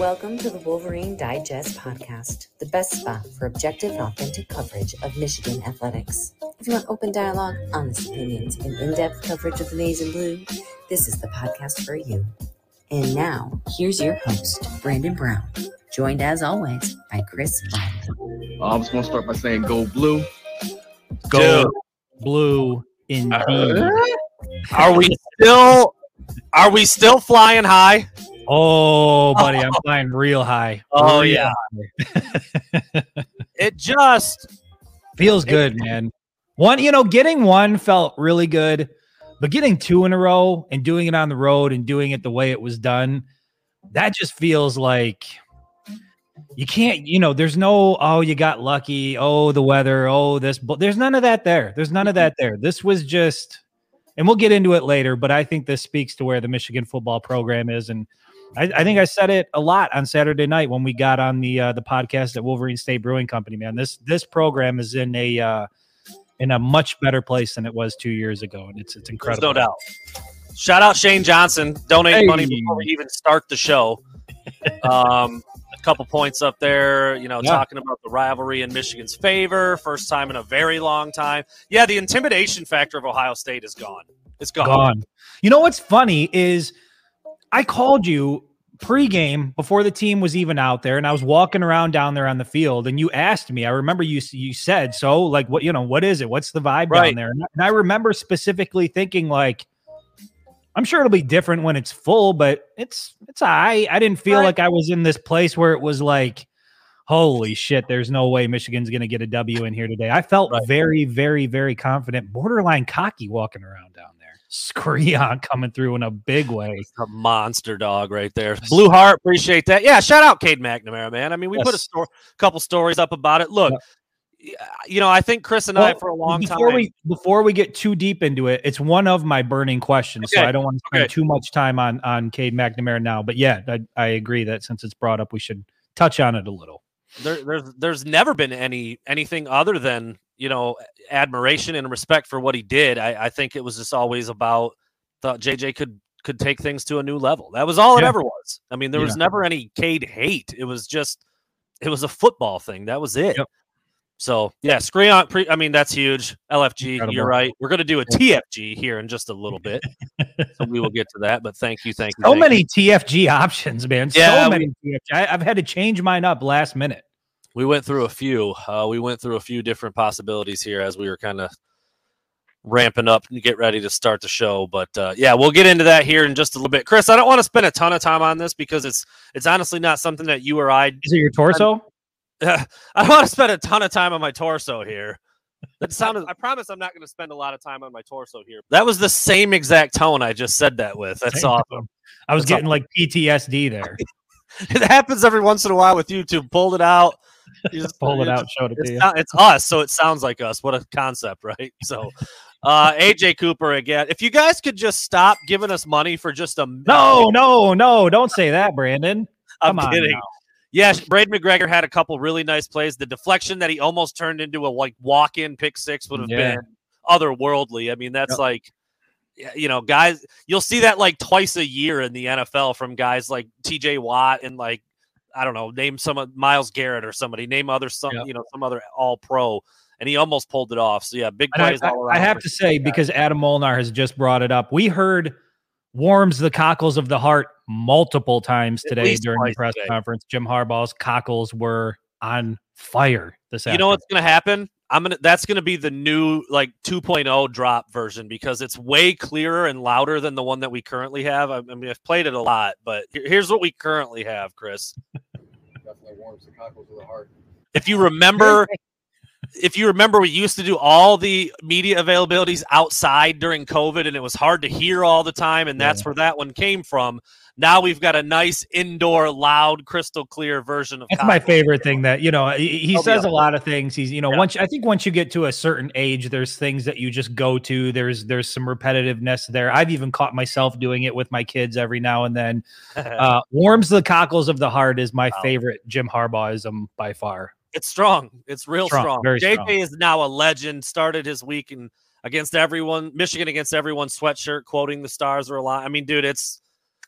Welcome to the Wolverine Digest podcast, the best spot for objective and authentic coverage of Michigan athletics. If you want open dialogue, honest opinions, and in-depth coverage of the maize and blue, this is the podcast for you. And now, here's your host, Brandon Brown, joined as always by Chris Black. I'm just going to start by saying go blue. Go blue indeed. Are we still flying high? Oh, buddy, I'm flying real high. Oh, real high. It just feels good, man. One, getting one felt really good, but getting two in a row and doing it on the road and doing it the way it was done, that just feels like you can't, there's no, oh, you got lucky. Oh, the weather. Oh, this, but there's none of that there. This was just, and we'll get into it later, but I think this speaks to where the Michigan football program is. And I think I said it a lot on Saturday night when we got on the podcast at Wolverine State Brewing Company, man, this program is in a much better place than it was 2 years ago. And it's incredible. There's no doubt. Shout out Shane Johnson, donating money before we even start the show. A couple points up there, talking about the rivalry in Michigan's favor, first time in a very long time. Yeah, the intimidation factor of Ohio State is gone. It's gone. You know what's funny is I called you pregame before the team was even out there, and I was walking around down there on the field, and you asked me. I remember you said, so, like, what what is it? What's the vibe down there? And I remember specifically thinking, like, I'm sure it'll be different when it's full, but it's I didn't feel like I was in this place where it was like, holy shit, there's no way Michigan's going to get a W in here today. I felt very, very, very confident, borderline cocky walking around down there. Screon coming through in a big way. A monster dog right there. Blue Heart, appreciate that. Yeah, shout out Cade McNamara, man. I mean, we put a couple stories up about it. Look. I think Chris and I for a long time. Before we get too deep into it, it's one of my burning questions, so I don't want to spend too much time on Cade McNamara now. But yeah, I agree that since it's brought up, we should touch on it a little. There's never been anything other than admiration and respect for what he did. I think it was just always about thought JJ could take things to a new level. That was all it ever was. I mean, there was never any Cade hate. It was a football thing. That was it. Yep. So, yeah, Screon, that's huge. LFG, incredible. You're right. We're going to do a TFG here in just a little bit. So we will get to that, but thank you. So many TFG options, man. Yeah, so many TFG. I've had to change mine up last minute. We went through a few. Different possibilities here as we were kind of ramping up and get ready to start the show. But, yeah, we'll get into that here in just a little bit. Chris, I don't want to spend a ton of time on this because it's honestly not something that you or I – Is it your torso? I don't want to spend a ton of time on my torso here. That sounded. I promise I'm not going to spend a lot of time on my torso here. That was the same exact tone I just said that with. That's awesome. I was getting like PTSD there. It happens every once in a while with YouTube. Pulled it out. You just pull it out. Show it to you. It's us, so it sounds like us. What a concept, right? So, AJ Cooper again. If you guys could just stop giving us money for just a no, don't say that, Brandon. I'm kidding. Now. Yes, Brad McGregor had a couple really nice plays. The deflection that he almost turned into a walk-in pick six would have been otherworldly. I mean, that's guys, you'll see that twice a year in the NFL from guys like TJ Watt and I don't know, name some Myles Garrett or somebody, some other all-pro. And he almost pulled it off. So, yeah, big plays all around. I have to say, because Adam Molnar has just brought it up, we heard warms the cockles of the heart multiple times today during the press conference. Jim Harbaugh's cockles were on fire this afternoon. You know what's going to happen? That's going to be the new 2.0 drop version because it's way clearer and louder than the one that we currently have. I mean, I've played it a lot, but here's what we currently have, Chris. Definitely warms the cockles of the heart. If you remember, we used to do all the media availabilities outside during COVID, and it was hard to hear all the time, and that's where that one came from. Now we've got a nice indoor, loud, crystal clear version of. That's my favorite thing. That he says a lot of things. He's once you get to a certain age, there's things that you just go to. There's some repetitiveness there. I've even caught myself doing it with my kids every now and then. Warms the cockles of the heart is my favorite Jim Harbaughism by far. It's strong. It's real strong. JJ is now a legend. Started his week and against everyone, Michigan against everyone sweatshirt, quoting the stars are alive. I mean, dude, it's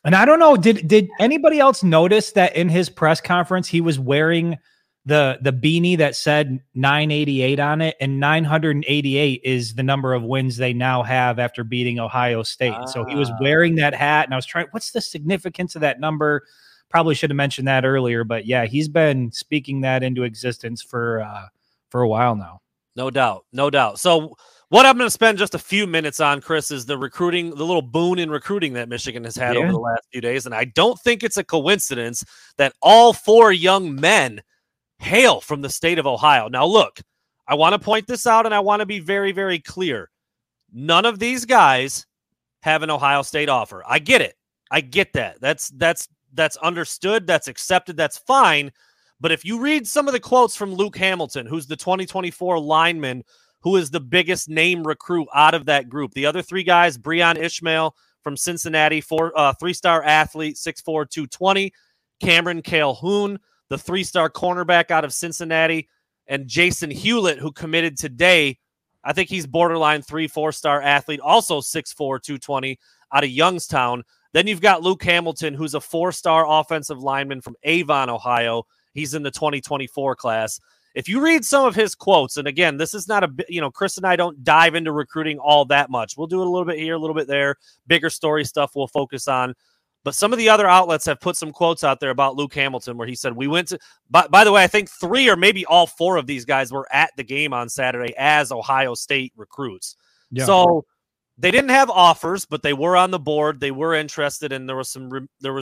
And I don't know, did anybody else notice that in his press conference he was wearing the beanie that said 988 on it, and 988 is the number of wins they now have after beating Ohio State. So he was wearing that hat, and I was trying, what's the significance of that number? Probably should have mentioned that earlier, but yeah, he's been speaking that into existence for a while now. No doubt. No doubt. So what I'm going to spend just a few minutes on, Chris, is the recruiting, the little boon in recruiting that Michigan has had over the last few days. And I don't think it's a coincidence that all four young men hail from the state of Ohio. Now, look, I want to point this out, and I want to be very, very clear. None of these guys have an Ohio State offer. I get it. I get that. That's understood. That's accepted. That's fine. But if you read some of the quotes from Luke Hamilton, who's the 2024 lineman, who is the biggest name recruit out of that group. The other three guys, Breon Ishmael from Cincinnati, three-star athlete, 6'4", 220. Cameron Calhoun, the three-star cornerback out of Cincinnati. And Jason Hewlett, who committed today. I think he's borderline 3-4-star athlete, also 6'4", 220, out of Youngstown. Then you've got Luke Hamilton, who's a four-star offensive lineman from Avon, Ohio. He's in the 2024 class. If you read some of his quotes, and again, this is not a, you know, Chris and I don't dive into recruiting all that much. We'll do it a little bit here, a little bit there. Bigger story stuff we'll focus on. But some of the other outlets have put some quotes out there about Luke Hamilton where he said, we went to, by the way, I think three or maybe all four of these guys were at the game on Saturday as Ohio State recruits. Yeah. So they didn't have offers, but they were on the board. They were interested, and there was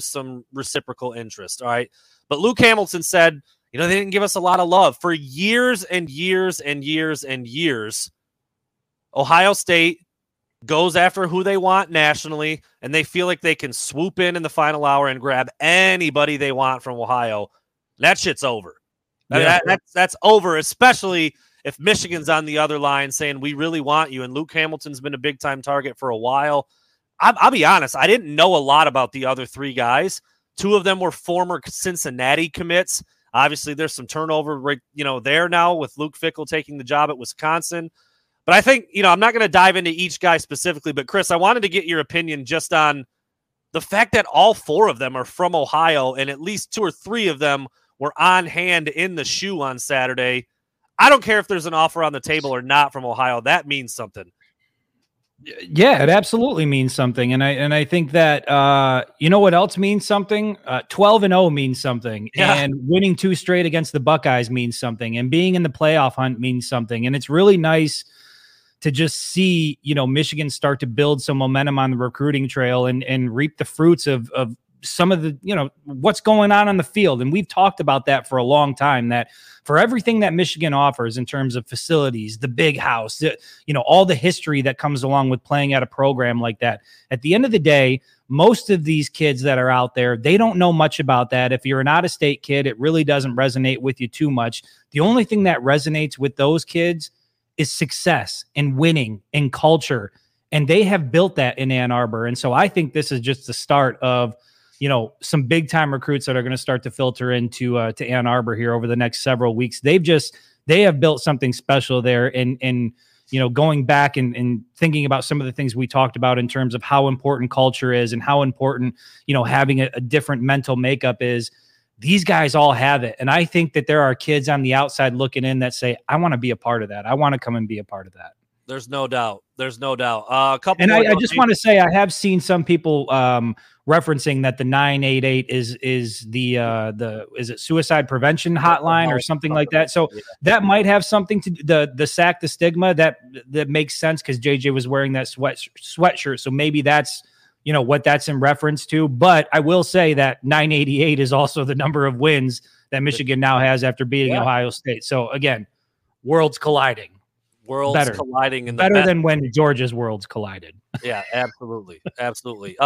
some reciprocal interest. All right. But Luke Hamilton said, you know, they didn't give us a lot of love. For years and years and years and years, Ohio State goes after who they want nationally, and they feel like they can swoop in the final hour and grab anybody they want from Ohio. That shit's over. Yeah. That's over, especially if Michigan's on the other line saying, we really want you. And Luke Hamilton's been a big-time target for a while. I'll be honest. I didn't know a lot about the other three guys. Two of them were former Cincinnati commits. Obviously, there's some turnover, you know, there now with Luke Fickell taking the job at Wisconsin. But I think, you know, I'm not going to dive into each guy specifically, but Chris, I wanted to get your opinion just on the fact that all four of them are from Ohio, and at least two or three of them were on hand in the shoe on Saturday. I don't care if there's an offer on the table or not from Ohio. That means something. Yeah, it absolutely means something. And I think that, you know what else means something? 12-0 means something. Yeah. And winning two straight against the Buckeyes means something. And being in the playoff hunt means something. And it's really nice to just see, you know, Michigan start to build some momentum on the recruiting trail and reap the fruits of some of the, you know, what's going on the field. And we've talked about that for a long time, that for everything that Michigan offers in terms of facilities, the big house, you know, all the history that comes along with playing at a program like that. At the end of the day, most of these kids that are out there, they don't know much about that. If you're an out-of-state kid, it really doesn't resonate with you too much. The only thing that resonates with those kids is success and winning and culture. And they have built that in Ann Arbor. And so I think this is just the start of, you know, some big time recruits that are going to start to filter into to Ann Arbor here over the next several weeks. They have built something special there. And you know, going back and thinking about some of the things we talked about in terms of how important culture is and how important, you know, having a different mental makeup is, these guys all have it. And I think that there are kids on the outside looking in that say, I want to be a part of that. I want to come and be a part of that. There's no doubt. There's no doubt. A couple. And I just want to say, I have seen some people referencing that the 988 is it suicide prevention hotline or something like that. So that might have something to the sack the stigma that makes sense because JJ was wearing that sweatshirt. So maybe that's, you know, what that's in reference to. But I will say that 988 is also the number of wins that Michigan now has after beating Ohio State. So again, worlds colliding. Colliding in the better than when Georgia's worlds collided. Yeah, absolutely. Absolutely.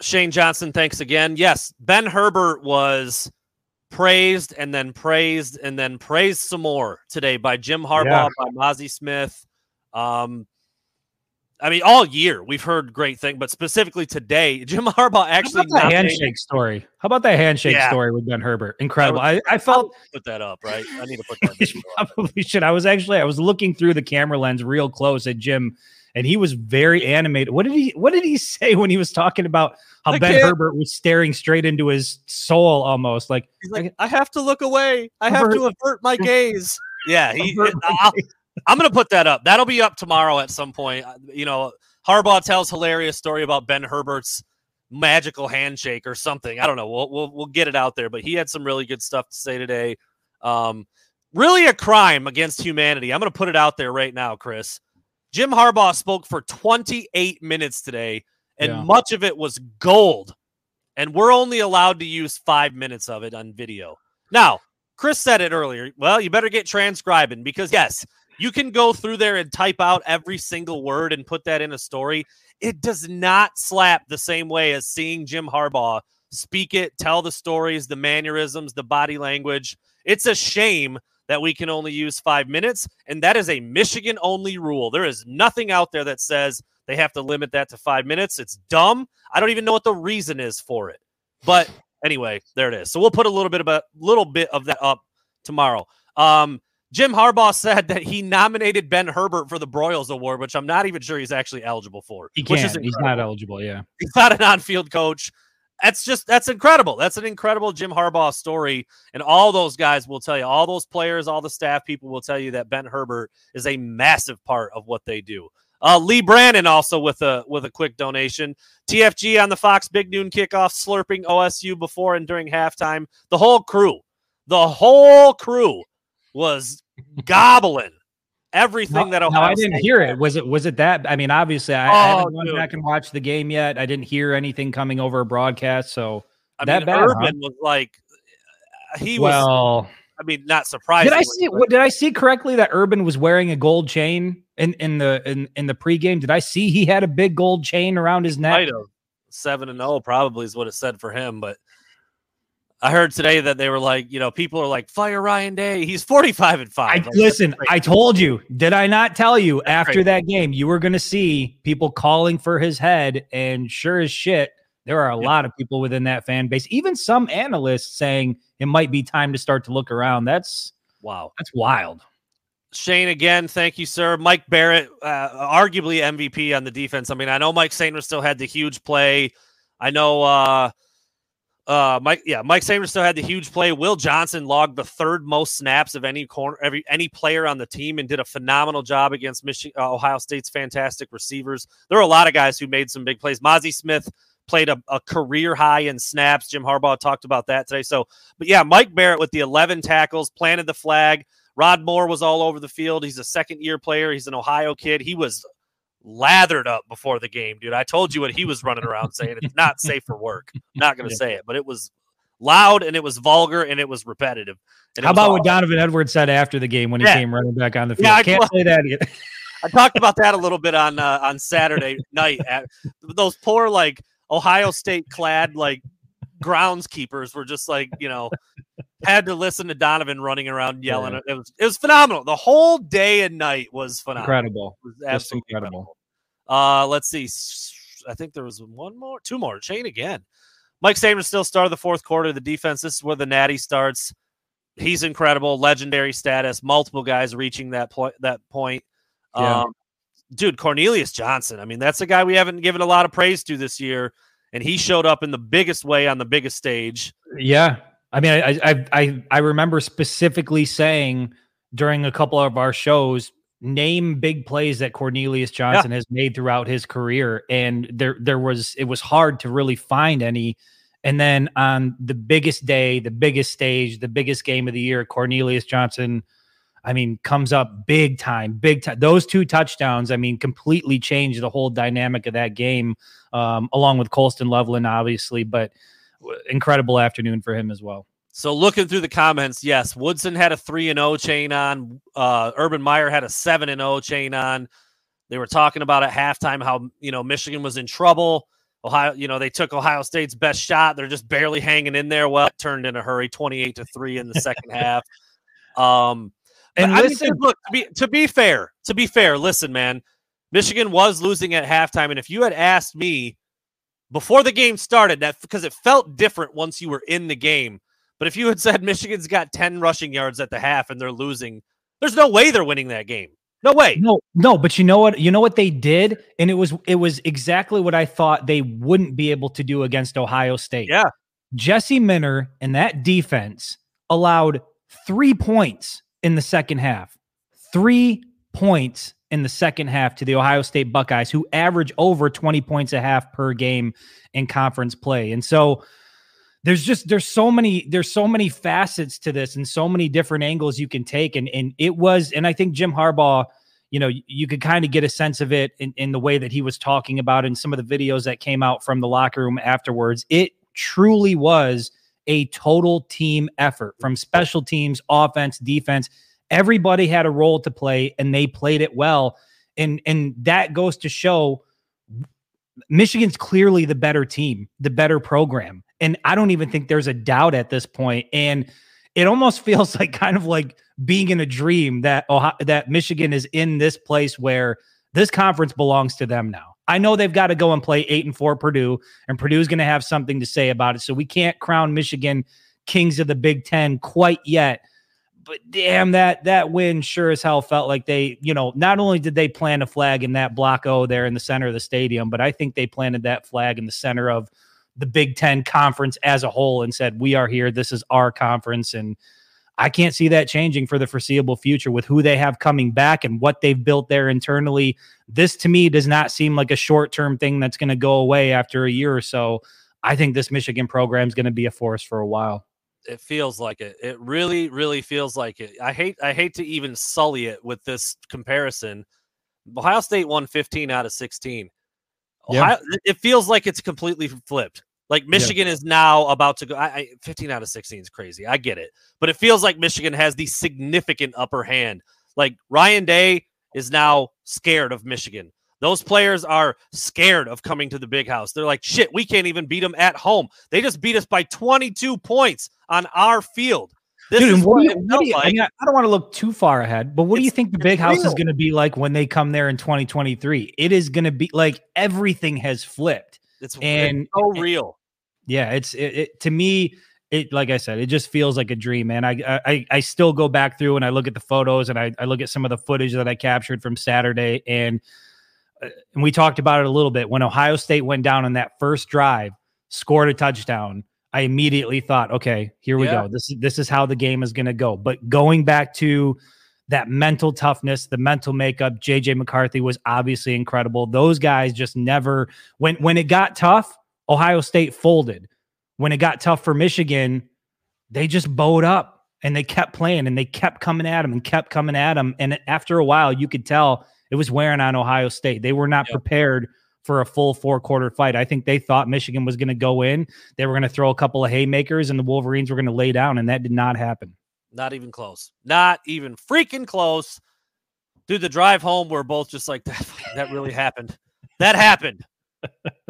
Shane Johnson, thanks again. Yes, Ben Herbert was praised and then praised some more today by Jim Harbaugh, by Mozzie Smith. I mean, all year we've heard great things, but specifically today, Jim Harbaugh actually. How about that handshake story with Ben Herbert? Incredible. I felt put that up, right? I need to put that up. Probably should. I was looking through the camera lens real close at Jim and he was very animated. What did he say when he was talking about how Ben Herbert was staring straight into his soul almost? Like, he's like, I have to look away. I have to avert my gaze. Yeah, I'm going to put that up. That'll be up tomorrow at some point. You know, Harbaugh tells hilarious story about Ben Herbert's magical handshake or something. I don't know. We'll get it out there, but he had some really good stuff to say today. Really a crime against humanity. I'm going to put it out there right now, Chris. Jim Harbaugh spoke for 28 minutes today, and much of it was gold. And we're only allowed to use 5 minutes of it on video. Now, Chris said it earlier. Well, you better get transcribing because, yes, you can go through there and type out every single word and put that in a story. It does not slap the same way as seeing Jim Harbaugh speak it, tell the stories, the mannerisms, the body language. It's a shame that we can only use 5 minutes, and that is a Michigan-only rule. There is nothing out there that says they have to limit that to 5 minutes. It's dumb. I don't even know what the reason is for it. But anyway, there it is. So we'll put a little bit of that up tomorrow. Jim Harbaugh said that he nominated Ben Herbert for the Broyles Award, which I'm not even sure he's actually eligible for. He can't. He's not eligible, yeah. He's not an on-field coach. That's incredible. That's an incredible Jim Harbaugh story, and all those guys will tell you, all those players, all the staff people will tell you that Ben Herbert is a massive part of what they do. Lee Brannon also with a quick donation. TFG on the Fox Big Noon Kickoff, slurping OSU before and during halftime. The whole crew was gobbling everything that Ohio State. I didn't hear it. Was it that? I mean, obviously, I haven't gone back and watched the game yet. I didn't hear anything coming over a broadcast. So Urban was like, not surprised. Did I see correctly that Urban was wearing a gold chain in the pregame? Did I see he had a big gold chain around his neck? 7-0 probably is what it said for him, but. I heard today that they were like, you know, people are like, fire Ryan Day. He's 45-5. Listen, I told you. Did I not tell you after that game, you were going to see people calling for his head? And sure as shit, there are a lot of people within that fan base, even some analysts saying it might be time to start to look around. That's wild. Shane, again, thank you, sir. Mike Barrett, arguably MVP on the defense. I mean, I know Mike Sainristil still had the huge play. I know, Mike Sainristil still had the huge play. Will Johnson logged the third most snaps of any player on the team and did a phenomenal job against Ohio State's fantastic receivers. There are a lot of guys who made some big plays. Mozzie Smith played a career high in snaps. Jim Harbaugh talked about that today. So, but yeah, Mike Barrett with the 11 tackles, planted the flag. Rod Moore was all over the field. He's a second-year player. He's an Ohio kid. He was lathered up before the game, dude. I told you what he was running around saying. It's not safe for work. I'm not going to say it, but it was loud and it was vulgar and it was repetitive. And how about what Donovan Edwards said after the game when he came running back on the field? Yeah, I can't say that either. I talked about that a little bit on Saturday night. Those poor like Ohio State clad like groundskeepers were just like, you know, had to listen to Donovan running around yelling. Yeah. It was phenomenal. The whole day and night was phenomenal. Incredible. It was absolutely incredible. Let's see. I think there was two more. Shane again. Mike Sainristil started the fourth quarter of the defense. This is where the natty starts. He's incredible. Legendary status. Multiple guys reaching that point. Yeah. Dude, Cornelius Johnson. I mean, that's a guy we haven't given a lot of praise to this year, and he showed up in the biggest way on the biggest stage. Yeah. I mean, I remember specifically saying during a couple of our shows, name big plays that Cornelius Johnson has made throughout his career, and it was hard to really find any. And then on the biggest day, the biggest stage, the biggest game of the year, Cornelius Johnson, I mean, comes up big time, big time. Those two touchdowns, I mean, completely changed the whole dynamic of that game, along with Colston Loveland, obviously, but. Incredible afternoon for him as well. So looking through the comments, yes, Woodson had a 3-0 chain on. Urban Meyer had a 7-0 chain on. They were talking about at halftime how, you know, Michigan was in trouble. Ohio, you know, they took Ohio State's best shot. They're just barely hanging in there. Well, it turned in a hurry, 28-3 in the second half. And listen, look, to be fair, listen, man, Michigan was losing at halftime, and if you had asked me before the game started, that because it felt different once you were in the game. But if you had said Michigan's got 10 rushing yards at the half and they're losing, there's no way they're winning that game. No way. No, but you know what they did? And it was exactly what I thought they wouldn't be able to do against Ohio State. Yeah. Jesse Minter and that defense allowed 3 points in the second half. 3 points in the second half to the Ohio State Buckeyes, who average over 20 points a half per game in conference play. And so there's so many facets to this and so many different angles you can take. And I think Jim Harbaugh, you could kind of get a sense of it in the way that he was talking about it and some of the videos that came out from the locker room afterwards. It truly was a total team effort from special teams, offense, defense. Everybody had a role to play, and they played it well. And that goes to show Michigan's clearly the better team, the better program. And I don't even think there's a doubt at this point. And it almost feels like kind of like being in a dream that Michigan is in this place where this conference belongs to them now. I know they've got to go and play 8-4 Purdue, and Purdue's going to have something to say about it. So we can't crown Michigan kings of the Big Ten quite yet. But damn, that win sure as hell felt like they, not only did they plant a flag in that block O there in the center of the stadium, but I think they planted that flag in the center of the Big Ten conference as a whole and said, we are here. This is our conference. And I can't see that changing for the foreseeable future with who they have coming back and what they've built there internally. This to me does not seem like a short-term thing that's going to go away after a year or so. I think this Michigan program is going to be a force for a while. It feels like it. It really, really feels like it. I hate to even sully it with this comparison. Ohio State won 15 out of 16. Yeah. Ohio, it feels like it's completely flipped. Like Michigan is now about to go. 15 out of 16 is crazy. I get it. But it feels like Michigan has the significant upper hand. Like Ryan Day is now scared of Michigan. Those players are scared of coming to the Big House. They're like, shit, we can't even beat them at home. They just beat us by 22 points on our field. I don't want to look too far ahead, but what do you think the Big House is going to be like when they come there in 2023? It is going to be like everything has flipped. It's so real. Yeah, it's to me. It, like I said, it just feels like a dream, man. I still go back through and I look at the photos and I look at some of the footage that I captured from Saturday, and we talked about it a little bit. When Ohio State went down on that first drive, scored a touchdown, I immediately thought, okay, here we go. This is how the game is going to go. But going back to that mental toughness, the mental makeup, JJ McCarthy was obviously incredible. Those guys just never, when it got tough, Ohio State folded. When it got tough for Michigan, they just bowed up and they kept playing and they kept coming at them and kept coming at them. And after a while, you could tell it was wearing on Ohio State. They were not prepared for a full four-quarter fight. I think they thought Michigan was going to go in. They were going to throw a couple of haymakers, and the Wolverines were going to lay down, and that did not happen. Not even close. Not even freaking close. Dude, the drive home, we're both just like, that really happened. That happened.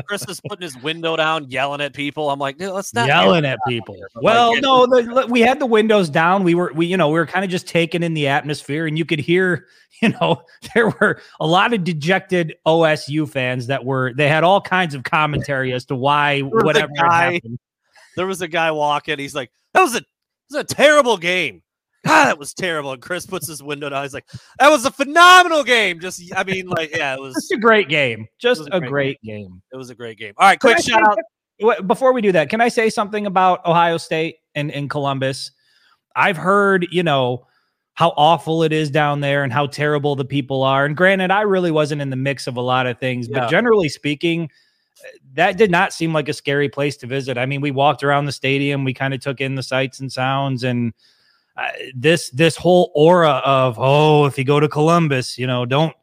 Chris is putting his window down, yelling at people. I'm like, let's not yelling at people. Well, no, we had the windows down. We were kind of just taking in the atmosphere, and you could hear, there were a lot of dejected OSU fans they had all kinds of commentary as to why whatever happened. There was a guy walking. He's like, that was a terrible game. God, that was terrible. And Chris puts his window down. He's like, that was a phenomenal game. It was just a great game. Just a great game. It was a great game. All right, quick shout out. Before we do that, can I say something about Ohio State and Columbus? I've heard, how awful it is down there and how terrible the people are. And granted, I really wasn't in the mix of a lot of things, but generally speaking, that did not seem like a scary place to visit. I mean, we walked around the stadium. We kind of took in the sights and sounds, and this whole aura of, oh, if you go to Columbus, don't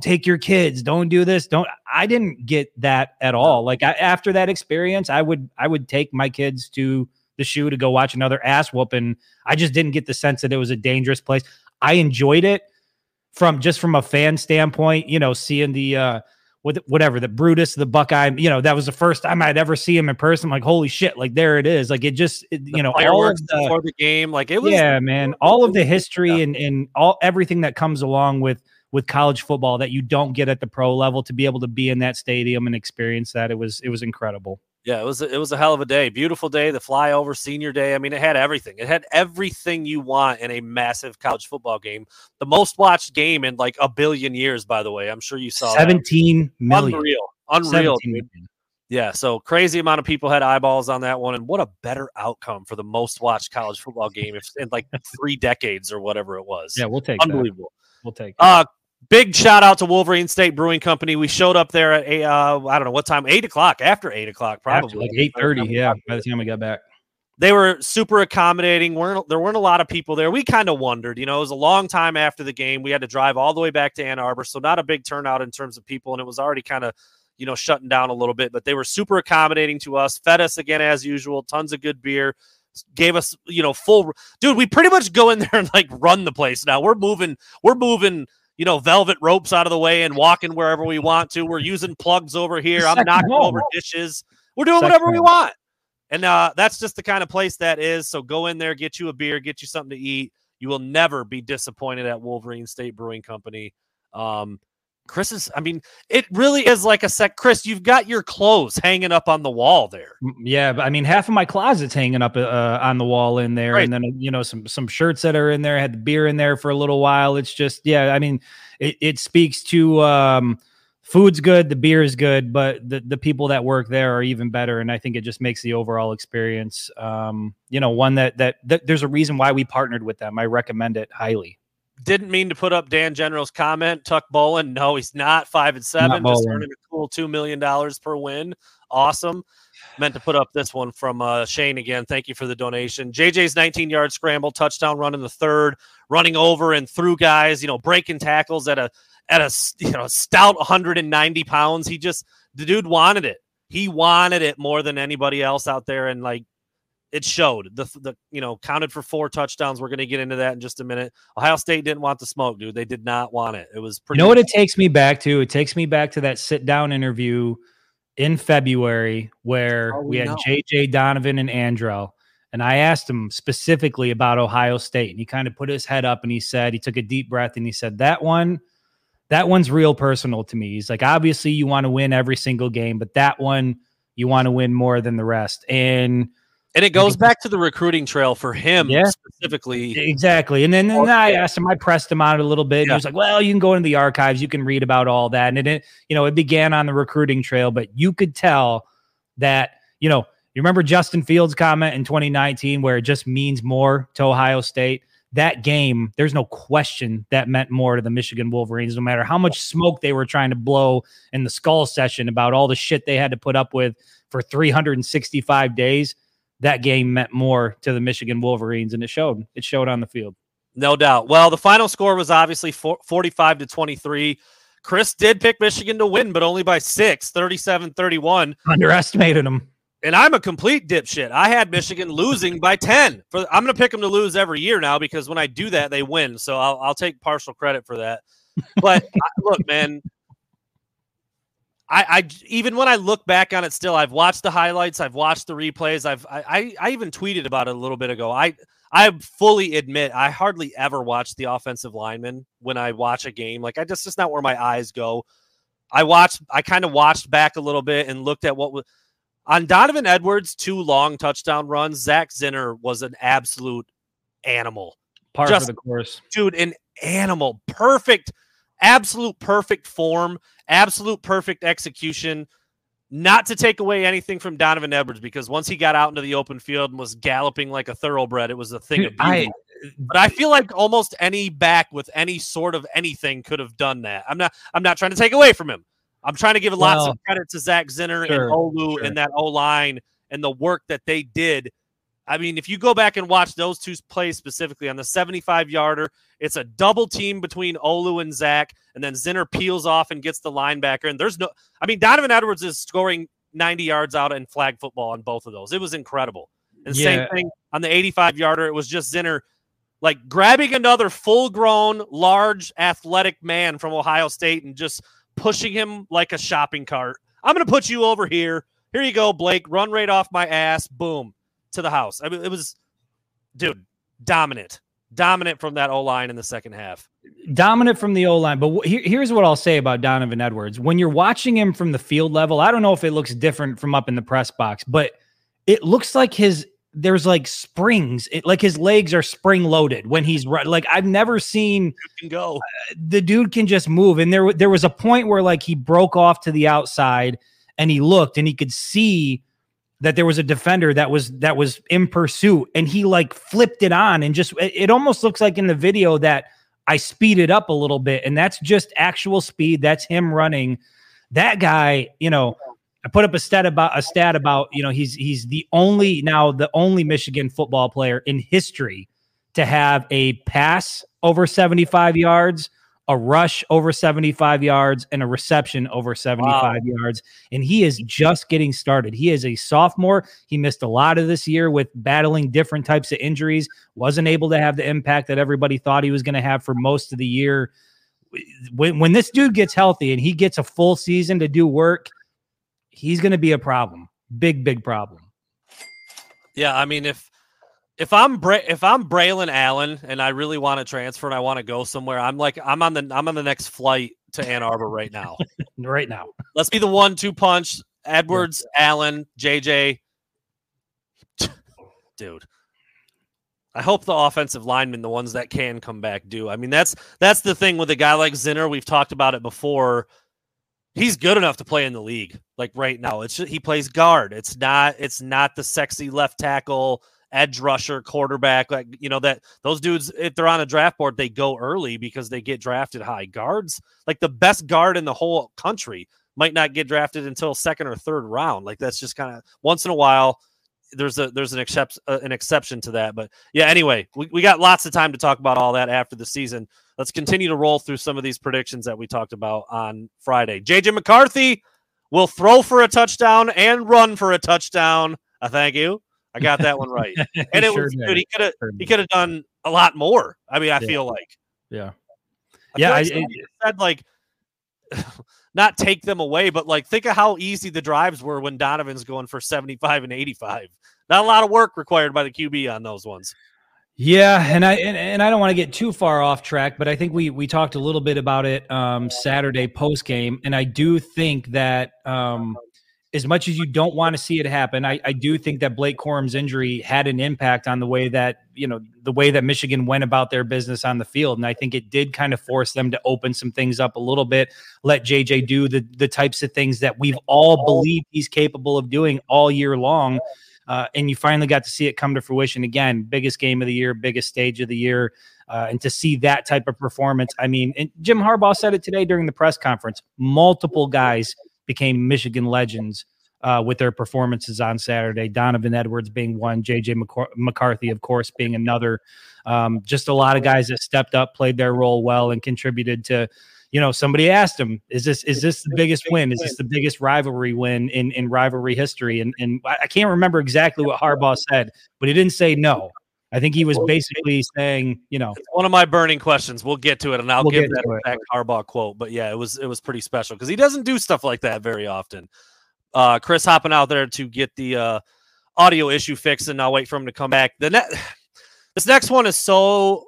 take your kids, don't do this, don't. I didn't get that at all. Like after that experience, I would take my kids to the shoe to go watch another ass whooping. I just didn't get the sense that it was a dangerous place. I enjoyed it from a fan standpoint, seeing the the Brutus, the Buckeye, that was the first time I'd ever see him in person. Like, holy shit. Like, there it is. Like, it just, fireworks all before the game. Like, it was, man, all of the history and all everything that comes along with college football that you don't get at the pro level, to be able to be in that stadium and experience that. It was incredible. Yeah, it was a hell of a day. Beautiful day, the flyover, senior day. I mean, it had everything. It had everything you want in a massive college football game. The most watched game in like a billion years, by the way. I'm sure you saw 17 that. Million. Unreal. 17 million. Yeah, so crazy amount of people had eyeballs on that one, and what a better outcome for the most watched college football game in like 3 decades or whatever it was. Yeah, we'll take unbelievable. That. We'll take it. Big shout out to Wolverine State Brewing Company. We showed up there at I don't know what time, 8 o'clock, after 8 o'clock, probably after, like 8:30. Yeah, by the time we got back, they were super accommodating. There weren't a lot of people there. We kind of wondered, it was a long time after the game. We had to drive all the way back to Ann Arbor, so not a big turnout in terms of people, and it was already kind of shutting down a little bit. But they were super accommodating to us, fed us again as usual, tons of good beer. Gave us, full dude. We pretty much go in there and like run the place now. We're moving. Velvet ropes out of the way and walking wherever we want to. We're using plugs over here. I'm knocking over dishes. We're doing whatever we want. And that's just the kind of place that is. So go in there, get you a beer, get you something to eat. You will never be disappointed at Wolverine State Brewing Company. It really is like a sec. Chris, you've got your clothes hanging up on the wall there. Yeah, but I mean, half of my closet's hanging up on the wall in there. Right. And then, some shirts that are in there, had the beer in there for a little while. It's just, it speaks to food's good, the beer is good, but the people that work there are even better. And I think it just makes the overall experience, one that there's a reason why we partnered with them. I recommend it highly. Didn't mean to put up Dan General's comment. Tuck Bolin, no, he's not 5-7. Just earning a cool $2 million per win. Awesome. Meant to put up this one from Shane again. Thank you for the donation. JJ's 19-yard scramble, touchdown run in the third, running over and through guys, breaking tackles at a stout 190 pounds. The dude wanted it. He wanted it more than anybody else out there, and like, it showed. The counted for 4 touchdowns. We're going to get into that in just a minute. Ohio State didn't want the smoke, dude. They did not want it. It was pretty. You know what it takes me back to? It takes me back to that sit-down interview in February where we had JJ, Donovan, and Andrell. And I asked him specifically about Ohio State, and he kind of put his head up and he said, he took a deep breath and he said, that one's real personal to me. He's like, obviously you want to win every single game, but that one you want to win more than the rest. And it goes back to the recruiting trail for him specifically. Exactly. And then I asked him, I pressed him on it a little bit. Yeah. He was like, well, you can go into the archives. You can read about all that. And it began on the recruiting trail, but you could tell that, you remember Justin Fields' comment in 2019 where it just means more to Ohio State. That game, there's no question that meant more to the Michigan Wolverines, no matter how much smoke they were trying to blow in the skull session about all the shit they had to put up with for 365 days. That game meant more to the Michigan Wolverines, and it showed. It showed on the field. No doubt. Well, the final score was obviously 45-23. Chris did pick Michigan to win, but only by 6, 37-31. Underestimated them. And I'm a complete dipshit. I had Michigan losing by 10. I'm going to pick them to lose every year now because when I do that, they win. So I'll take partial credit for that. But look, man. I even when I look back on it still, I've watched the highlights, I've watched the replays, I even tweeted about it a little bit ago. I fully admit I hardly ever watch the offensive linemen when I watch a game. Like it's not where my eyes go. I kind of watched back a little bit and looked at what was on Donovan Edwards' 2 long touchdown runs. Zak Zinter was an absolute animal. Par for the course. Dude, an animal. Perfect. Absolute perfect form, absolute perfect execution. Not to take away anything from Donovan Edwards, because once he got out into the open field and was galloping like a thoroughbred, it was a thing of beauty. But I feel like almost any back with any sort of anything could have done that. I'm not trying to take away from him. I'm trying to give lots of credit to Zak Zinter and Olu and that O-line and the work that they did. I mean, if you go back and watch those 2 plays specifically on the 75-yarder, it's a double team between Olu and Zach, and then Zinter peels off and gets the linebacker. And Donovan Edwards is scoring 90 yards out in flag football on both of those. It was incredible. And same thing on the 85-yarder. It was just Zinter, like, grabbing another full-grown, large, athletic man from Ohio State and just pushing him like a shopping cart. I'm going to put you over here. Here you go, Blake. Run right off my ass. Boom. To the house. I mean, it was, dude, dominant. Dominant from that O-line in the second half. Dominant from the O-line. But here's what I'll say about Donovan Edwards. When you're watching him from the field level, I don't know if it looks different from up in the press box, but it looks like there's like springs. Like his legs are spring loaded when he's like, I've never seen go. The dude can just move. And there was a point where like he broke off to the outside and he looked and he could see that there was a defender that was in pursuit, and he like flipped it on and just, it almost looks like in the video that I speeded up a little bit, and that's just actual speed. That's him running. That guy, you know, I put up a stat about, you know, he's the only Michigan football player in history to have a pass over 75 yards, a rush over 75 yards, and a reception over 75 yards. And he is just getting started. He is a sophomore. He missed a lot of this year with battling different types of injuries, wasn't able to have the impact that everybody thought he was going to have for most of the year. When this dude gets healthy and he gets a full season to do work, he's going to be a problem. Big, big problem. Yeah, I mean, If I'm Braylon Allen and I really want to transfer and I want to go somewhere, I'm on the next flight to Ann Arbor right now. Right now. Let's be the 1-2 punch. Edwards, Allen, JJ. Dude. I hope the offensive linemen, the ones that can come back, do. I mean, that's the thing with a guy like Zinter. We've talked about it before. He's good enough to play in the league. Like right now. It's just, he plays guard. It's not the sexy left tackle, edge rusher, quarterback, like, you know, that those dudes, if they're on a draft board, they go early because they get drafted high. Guards, like the best guard in the whole country might not get drafted until second or third round. Like that's just kind of once in a while. There's an exception to that, but yeah. Anyway, we got lots of time to talk about all that after the season. Let's continue to roll through some of these predictions that we talked about on Friday. JJ McCarthy will throw for a touchdown and run for a touchdown. Thank you. I got that one right. And it was, dude, he could have done a lot more. I mean, I feel like. Yeah. I said, not take them away, but like, think of how easy the drives were when Donovan's going for 75 and 85. Not a lot of work required by the QB on those ones. Yeah. And I don't want to get too far off track, but I think we talked a little bit about it Saturday post game. And I do think that, as much as you don't want to see it happen, I do think that Blake Corum's injury had an impact on the way that, you know, the way that Michigan went about their business on the field. And I think it did kind of force them to open some things up a little bit, let JJ do the types of things that we've all believed he's capable of doing all year long. And you finally got to see it come to fruition again. Biggest game of the year, biggest stage of the year. And to see that type of performance, I mean, and Jim Harbaugh said it today during the press conference, multiple guys became Michigan legends with their performances on Saturday. Donovan Edwards being one, J.J. McCarthy, of course, being another. Just a lot of guys that stepped up, played their role well, and contributed to, you know, somebody asked him, is this the biggest win? Is this the biggest rivalry win in rivalry history? And I can't remember exactly what Harbaugh said, but he didn't say no. I think he was basically saying, you know, one of my burning questions. We'll get to it, and I'll give that back Harbaugh quote. But yeah, it was pretty special because he doesn't do stuff like that very often. Chris hopping out there to get the audio issue fixed, and I'll wait for him to come back. This next one is so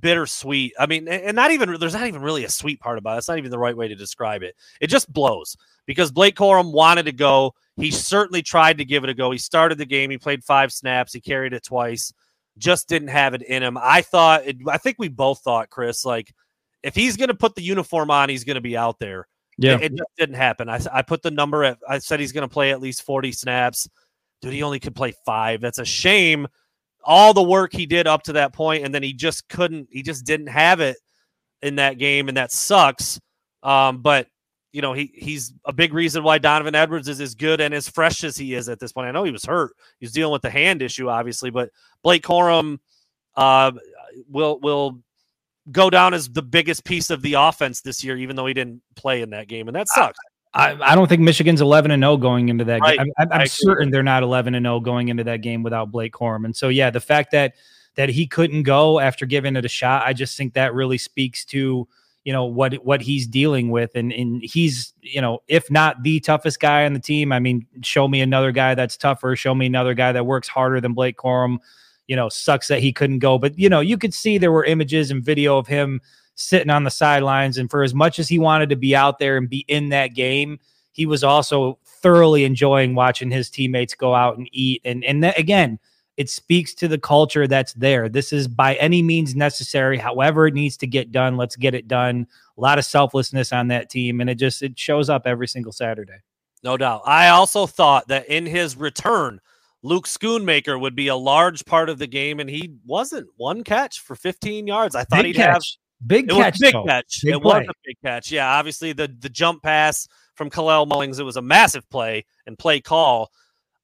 bittersweet. I mean, and there's not even really a sweet part about it. It's not even the right way to describe it. It just blows because Blake Corum wanted to go. He certainly tried to give it a go. He started the game. He played 5 snaps. He carried it twice. Just didn't have it in him. I think we both thought, Chris, like if he's going to put the uniform on, he's going to be out there. Yeah. It just didn't happen. I put the number at, I said he's going to play at least 40 snaps. Dude, he only could play 5. That's a shame. All the work he did up to that point, and then he just didn't have it in that game, and that sucks. But you know, he's a big reason why Donovan Edwards is as good and as fresh as he is at this point. I know he was hurt. He's dealing with the hand issue, obviously, but Blake Corum will go down as the biggest piece of the offense this year, even though he didn't play in that game, and that sucks. I don't think Michigan's 11-0 going into that game. I'm certain they're not 11-0 going into that game without Blake Corum. And so, yeah, the fact that he couldn't go after giving it a shot, I just think that really speaks to, you know, what he's dealing with. And he's, you know, if not the toughest guy on the team, I mean, show me another guy that's tougher. Show me another guy that works harder than Blake Corum. you know, sucks that he couldn't go. But, you know, you could see there were images and video of him sitting on the sidelines. And for as much as he wanted to be out there and be in that game, he was also thoroughly enjoying watching his teammates go out and eat. And that, again, it speaks to the culture that's there. This is by any means necessary. However it needs to get done, let's get it done. A lot of selflessness on that team. And it just, it shows up every single Saturday. No doubt. I also thought that in his return, Luke Schoonmaker would be a large part of the game. And he wasn't. One catch for 15 yards. I thought he'd have big catch. Big catch. It was a big catch. Yeah. Obviously the jump pass from Kalel Mullings, it was a massive play and play call.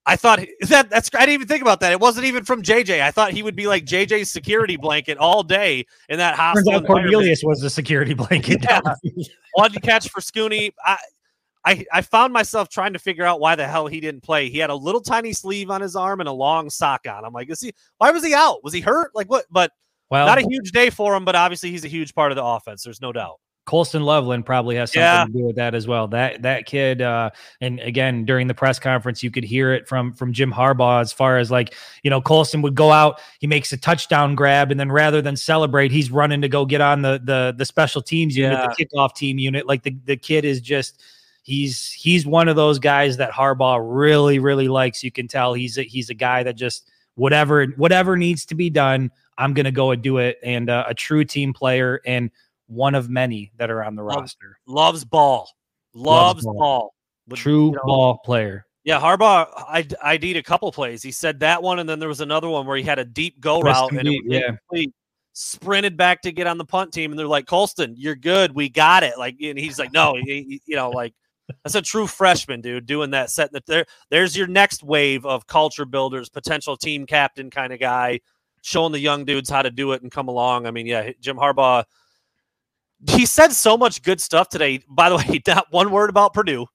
I thought that's, I didn't even think about that. It wasn't even from JJ. I thought he would be like JJ's security blanket all day in that hospital. Cornelius was the security blanket. Yeah. One catch for Scooney. I found myself trying to figure out why the hell he didn't play. He had a little tiny sleeve on his arm and a long sock on. I'm like, why was he out? Was he hurt? Like what? But well, not a huge day for him, but obviously he's a huge part of the offense. There's no doubt. Colston Loveland probably has something to do with that as well. That kid, and again, during the press conference, you could hear it from Jim Harbaugh as far as like, you know, Colston would go out, he makes a touchdown grab, and then rather than celebrate, he's running to go get on the special teams unit, the kickoff team unit. Like the kid is just, he's one of those guys that Harbaugh really, really likes. You can tell he's a guy that just whatever needs to be done, I'm going to go and do it. And a true team player and one of many that are on the roster. Loves ball. Loves ball. True ball player. Yeah, Harbaugh ID'd a couple plays. He said that one, and then there was another one where he had a deep go route, and it was incomplete. Sprinted back to get on the punt team, and they're like, Colston, you're good. We got it. Like, and he's like, no, like, that's a true freshman, dude, doing that, setting that there. There's your next wave of culture builders, potential team captain kind of guy, showing the young dudes how to do it and come along. I mean, yeah, Jim Harbaugh, he said so much good stuff today. By the way, not one word about Purdue,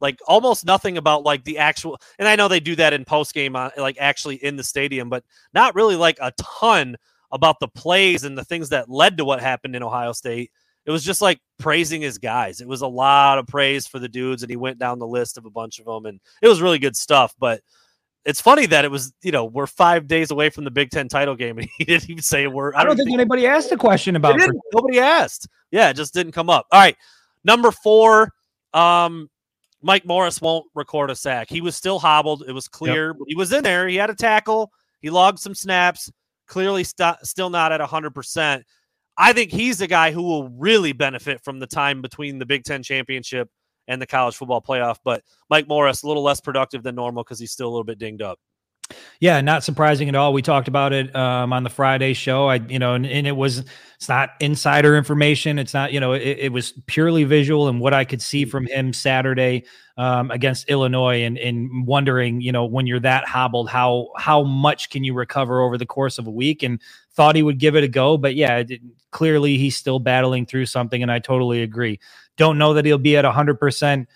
like almost nothing about like the actual, and I know they do that in post game, like actually in the stadium, but not really like a ton about the plays and the things that led to what happened in Ohio State. It was just like praising his guys. It was a lot of praise for the dudes. And he went down the list of a bunch of them, and it was really good stuff. But it's funny that it was, you know, we're 5 days away from the Big Ten title game, and he didn't even say a word. I don't think anybody asked a question about it. Nobody asked. Yeah, it just didn't come up. All right, number 4, Mike Morris won't record a sack. He was still hobbled. It was clear. Yep. He was in there. He had a tackle. He logged some snaps. Clearly still not at 100%. I think he's the guy who will really benefit from the time between the Big Ten championship and the college football playoff. But Mike Morris, a little less productive than normal because he's still a little bit dinged up. Yeah, not surprising at all. We talked about it on the Friday show. And it's not insider information. It's not, it was purely visual and what I could see from him Saturday against Illinois, and wondering, when you're that hobbled, how much can you recover over the course of a week, and thought he would give it a go. But yeah, clearly he's still battling through something. And I totally agree. Don't know that he'll be at 100%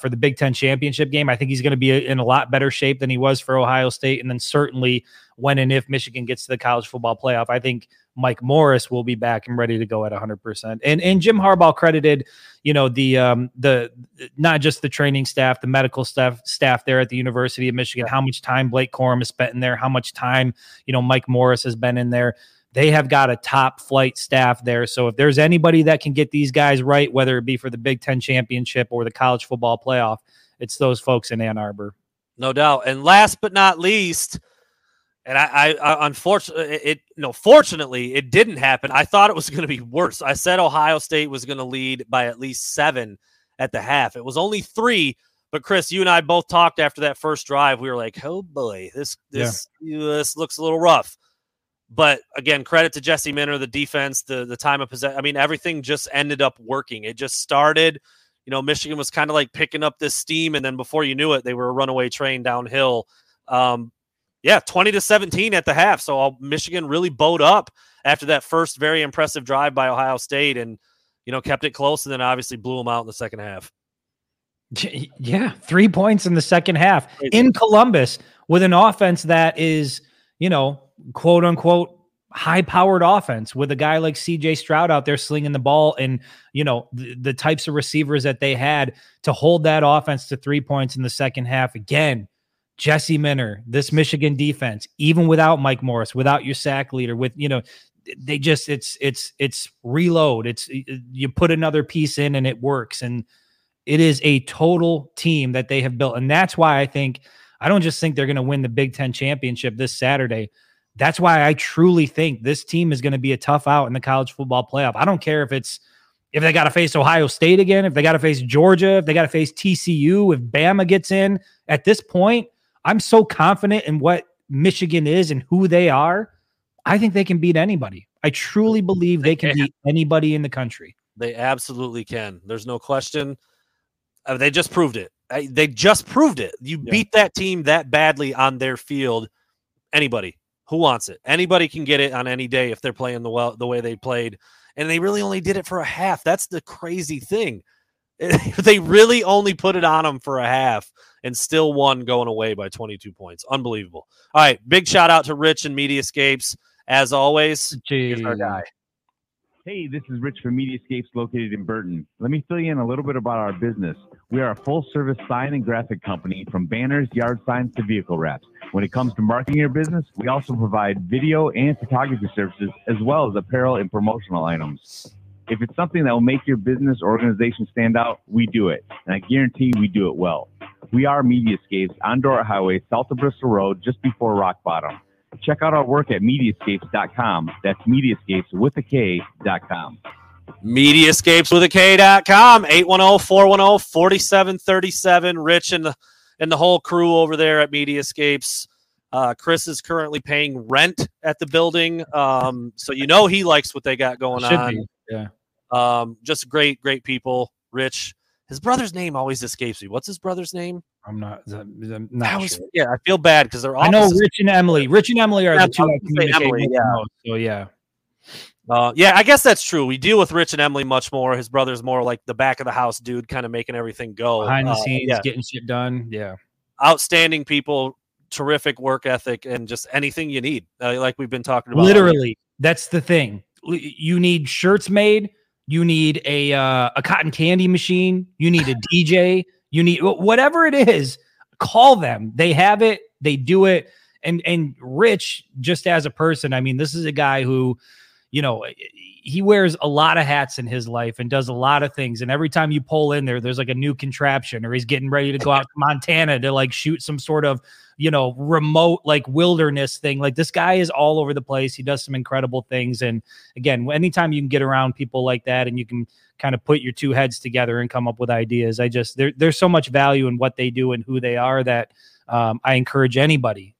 for the Big Ten championship game. I think he's going to be in a lot better shape than he was for Ohio State. And then certainly when and if Michigan gets to the college football playoff, I think Mike Morris will be back and ready to go at 100%. And Jim Harbaugh credited, the not just the training staff, the medical staff there at the University of Michigan, how much time Blake Corum has spent in there, how much time, Mike Morris has been in there. They have got a top flight staff there. So if there's anybody that can get these guys right, whether it be for the Big Ten championship or the college football playoff, it's those folks in Ann Arbor. No doubt. And last but not least, and I unfortunately, fortunately it didn't happen. I thought it was going to be worse. I said Ohio State was going to lead by at least 7 at the half. It was only 3, but Chris, you and I both talked after that first drive. We were like, oh boy, this looks a little rough. But again, credit to Jesse Minter, the defense, the time of possession. I mean, everything just ended up working. It just started, Michigan was kind of like picking up this steam, and then before you knew it, they were a runaway train downhill. 20-17 at the half. So Michigan really bowed up after that first very impressive drive by Ohio State, and kept it close, and then obviously blew them out in the second half. Yeah, 3 points in the second half in Columbus with an offense that is, quote unquote, high powered offense, with a guy like CJ Stroud out there slinging the ball, and, the types of receivers that they had to hold that offense to 3 points in the second half. Again, Jesse Minter, this Michigan defense, even without Mike Morris, without your sack leader, with, you know, they just, it's reload. It's, you put another piece in and it works. And it is a total team that they have built. And that's why I think, I don't just think they're going to win the Big Ten championship this Saturday. That's why I truly think this team is going to be a tough out in the college football playoff. I don't care if it's, if they got to face Ohio State again, if they got to face Georgia, if they got to face TCU, if Bama gets in. At this point, I'm so confident in what Michigan is and who they are. I think they can beat anybody. I truly believe they can beat anybody in the country. They absolutely can. There's no question. They just proved it. They just proved it. You beat that team that badly on their field. Anybody who wants it, anybody can get it on any day if they're playing the way they played. And they really only did it for a half. That's the crazy thing. They really only put it on them for a half and still won going away by 22 points. Unbelievable. All right, big shout out to Rich and Mediascapes. As always, here's our guy. Hey, this is Rich from Mediascapes, located in Burton. Let me fill you in a little bit about our business. We are a full-service sign and graphic company, from banners, yard signs, to vehicle wraps. When it comes to marketing your business, we also provide video and photography services, as well as apparel and promotional items. If it's something that will make your business or organization stand out, we do it, and I guarantee we do it well. We are Mediascapes on Dorrit Highway, south of Bristol Road, just before Rock Bottom. Check out our work at Mediascapes.com. That's Mediascapes with a K.com. Mediascapes with a K.com. 810-410-4737. Rich and the whole crew over there at Mediascapes. Chris is currently paying rent at the building. So you know he likes what they got going on. Yeah. Just great, great people. Rich. His brother's name always escapes me. What's his brother's name? I'm not sure. Yeah, I feel bad because they're all. I know Rich and Emily. Rich and Emily are the two I communicate with the most. So yeah. Yeah, I guess that's true. We deal with Rich and Emily much more. His brother's more like the back of the house dude, kind of making everything go. Behind the scenes, getting shit done. Yeah. Outstanding people, terrific work ethic, and just anything you need. Like we've been talking about. Literally, that's the thing. You need shirts made. You need a cotton candy machine. You need a DJ. You need whatever it is. Call them. They have it. They do it. And Rich, just as a person, I mean, this is a guy who, you know, he wears a lot of hats in his life and does a lot of things. And every time you pull in there, there's like a new contraption, or he's getting ready to go out to Montana to like shoot some sort of, you know, remote like wilderness thing. Like, this guy is all over the place. He does some incredible things. And again, anytime you can get around people like that and you can kind of put your two heads together and come up with ideas, there's so much value in what they do and who they are that I encourage anybody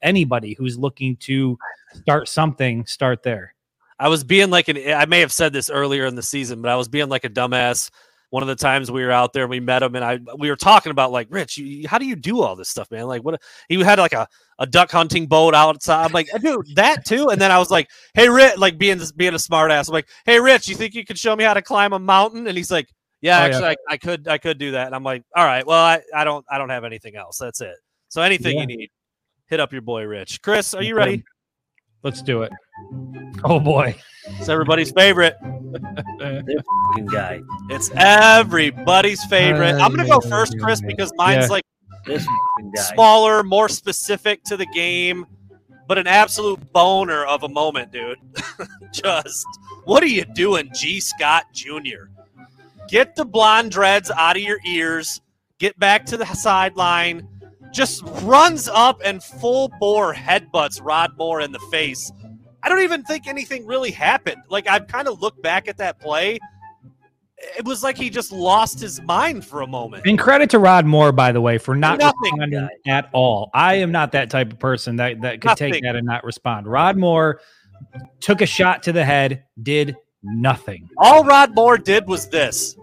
who's looking to start something, start there. I was being like I may have said this earlier in the season, but I was being like a dumbass. One of the times we were out there, we met him, and we were talking about like, Rich, how do you do all this stuff, man? Like, what? He had like a duck hunting boat outside. I'm like, dude, that too. And then I was like, hey, Rich, like being a smart ass. I'm like, hey, Rich, you think you could show me how to climb a mountain? And he's like, I could do that. And I'm like, all right, well, I don't have anything else. That's it. So anything you need, hit up your boy Rich. Chris, are you ready? Let's do it. Oh, boy. It's everybody's favorite. Guy. It's everybody's favorite. I'm going to go first, Chris, because mine's like this guy. Smaller, more specific to the game, but an absolute boner of a moment, dude. Just, what are you doing, G. Scott Jr.? Get the blonde dreads out of your ears. Get back to the sideline. Just runs up and full bore headbutts Rod Moore in the face. I don't even think anything really happened. Like, I've kind of looked back at that play. It was like he just lost his mind for a moment. And credit to Rod Moore, by the way, for not responding at all. I am not that type of person that could take that and not respond. Rod Moore took a shot to the head, did nothing. All Rod Moore did was this.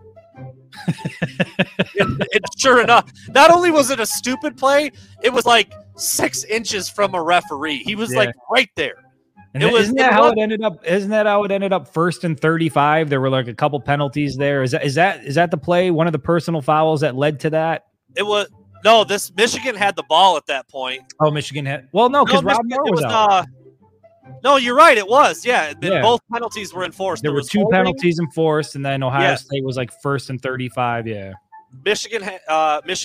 And sure enough, not only was it a stupid play, it was like 6 inches from a referee. He was like right there. And isn't that how it ended up? 1st and 35. There were like a couple penalties there. Is that the play? One of the personal fouls that led to that? It was no. This Michigan had the ball at that point. Oh, Michigan had. Well, no, because Rob Moore was out. No, you're right. It was. Yeah. Both penalties were enforced. There were two penalties enforced, and then Ohio State was like 1st and 35. Yeah. Michigan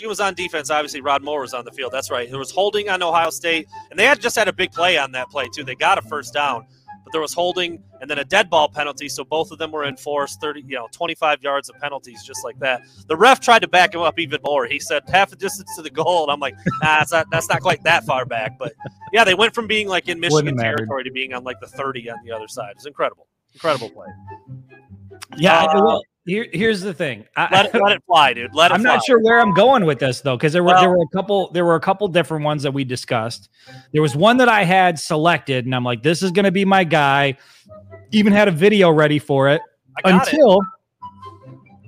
was on defense. Obviously, Rod Moore was on the field. That's right. There was holding on Ohio State, and they had just had a big play on that play, too. They got a first down, but there was holding and then a dead ball penalty, so both of them were enforced, 25 yards of penalties just like that. The ref tried to back him up even more. He said half the distance to the goal, and I'm like, that's not quite that far back. But, yeah, they went from being, like, in Michigan territory to being on, like, the 30 on the other side. It was incredible. Incredible play. Yeah, Here's the thing. Let it fly, dude. Let it fly. I'm not sure where I'm going with this though, because there were a couple different ones that we discussed. There was one that I had selected, and I'm like, this is going to be my guy. Even had a video ready for it.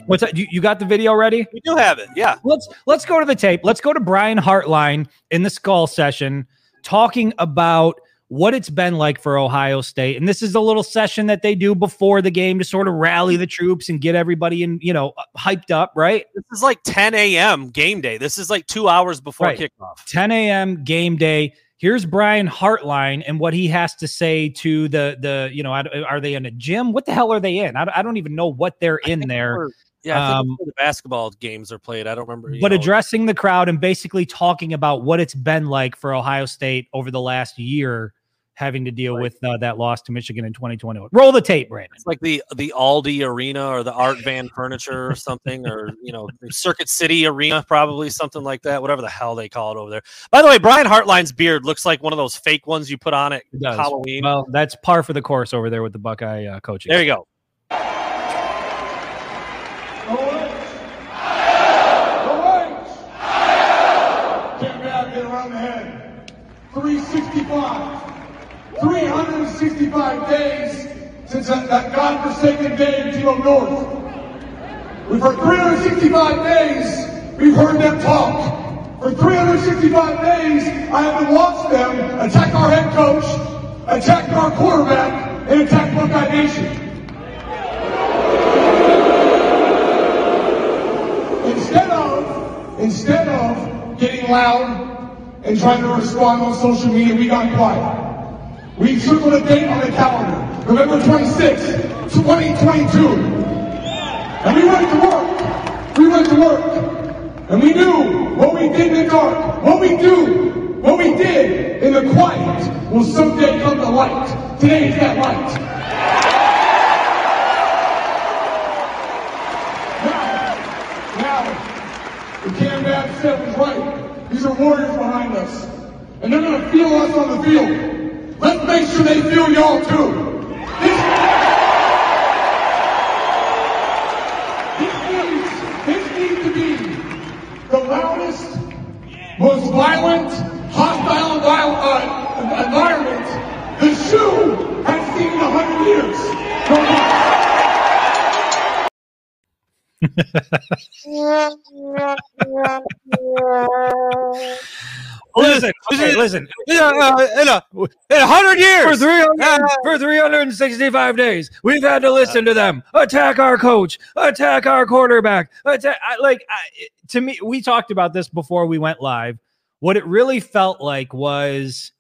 What's that? You got the video ready? We do have it. Yeah. Let's go to the tape. Let's go to Brian Hartline in the skull session talking about what it's been like for Ohio State. And this is a little session that they do before the game to sort of rally the troops and get everybody in, hyped up, right? This is like 10 a.m. game day. This is like 2 hours before kickoff. 10 a.m. game day. Here's Brian Hartline and what he has to say to the are they in a gym? What the hell are they in? I don't even know what they're in there. Yeah, I think the basketball games are played. I don't remember. But addressing the crowd and basically talking about what it's been like for Ohio State over the last year, having to deal with that loss to Michigan in 2021. Roll the tape, Brandon. It's like the Aldi Arena or the Art Van Furniture or something, or the Circuit City Arena, probably something like that. Whatever the hell they call it over there. By the way, Brian Hartline's beard looks like one of those fake ones you put on at Halloween. Well, that's par for the course over there with the Buckeye coaching. There you go. Sixty-five days since that godforsaken day in Geno North. For 365 days, we've heard them talk. For 365 days, I have to watch them attack our head coach, attack our quarterback, and attack Buckeye Nation. Instead of getting loud and trying to respond on social media, we got quiet. We tripled a date on the calendar, November 26th, 2022. And we went to work. And we knew what we did in the dark, what we did in the quiet will someday come to light. Today is that light. Now, the Cam said was right. These are warriors behind us. And they're going to feel us on the field. Let's make sure they feel y'all too. This needs to be the loudest, most violent, hostile environment the shoe has seen in 100 years. Listen. In 100 years, for 365 days, we've had to listen to them attack our coach, attack our quarterback. To me, we talked about this before we went live. What it really felt like was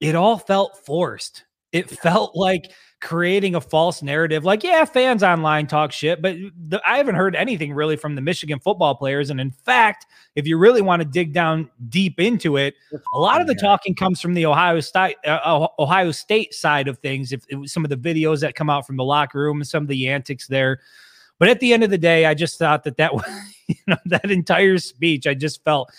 it all felt forced. It felt like creating a false narrative. Like, yeah, fans online talk shit, but I haven't heard anything really from the Michigan football players. And in fact, if you really want to dig down deep into it, a lot of the talking comes from the Ohio State side of things. If it was some of the videos that come out from the locker room and some of the antics there. But at the end of the day, I just thought that was, that entire speech, I just felt,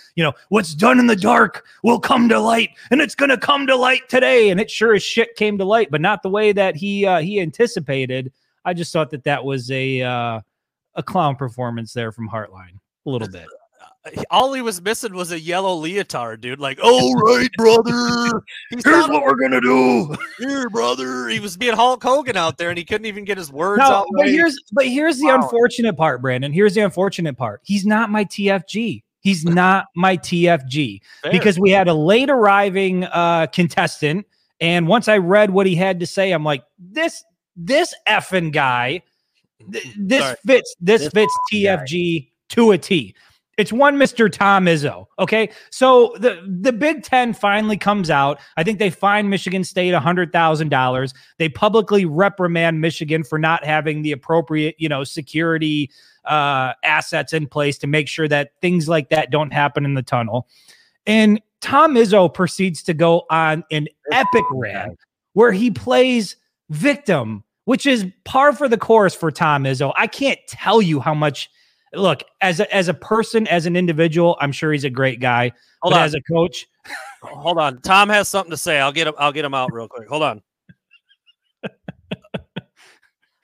what's done in the dark will come to light, and it's going to come to light today. And it sure as shit came to light, but not the way that he anticipated. I just thought that was a clown performance there from Hartline a little bit. All he was missing was a yellow leotard, dude. Like, all right, brother. Here's what we're going to do. Here, brother. He was being Hulk Hogan out there, and he couldn't even get his words out. But here's the unfortunate part, Brandon. Here's the unfortunate part. He's not my TFG. He's not my TFG. Fair. Because we had a late arriving contestant, and once I read what he had to say, I'm like, this effing guy, this fits TFG to a T. It's one Mr. Tom Izzo, okay? So the Big Ten finally comes out. I think they fine Michigan State $100,000. They publicly reprimand Michigan for not having the appropriate, you know, security assets in place to make sure that things like that don't happen in the tunnel. And Tom Izzo proceeds to go on an epic rant where he plays victim, which is par for the course for Tom Izzo. I can't tell you how much. Look, as a person, as an individual, I'm sure he's a great guy. Hold on. As a coach, hold on. Tom has something to say. I'll get him out real quick. Hold on.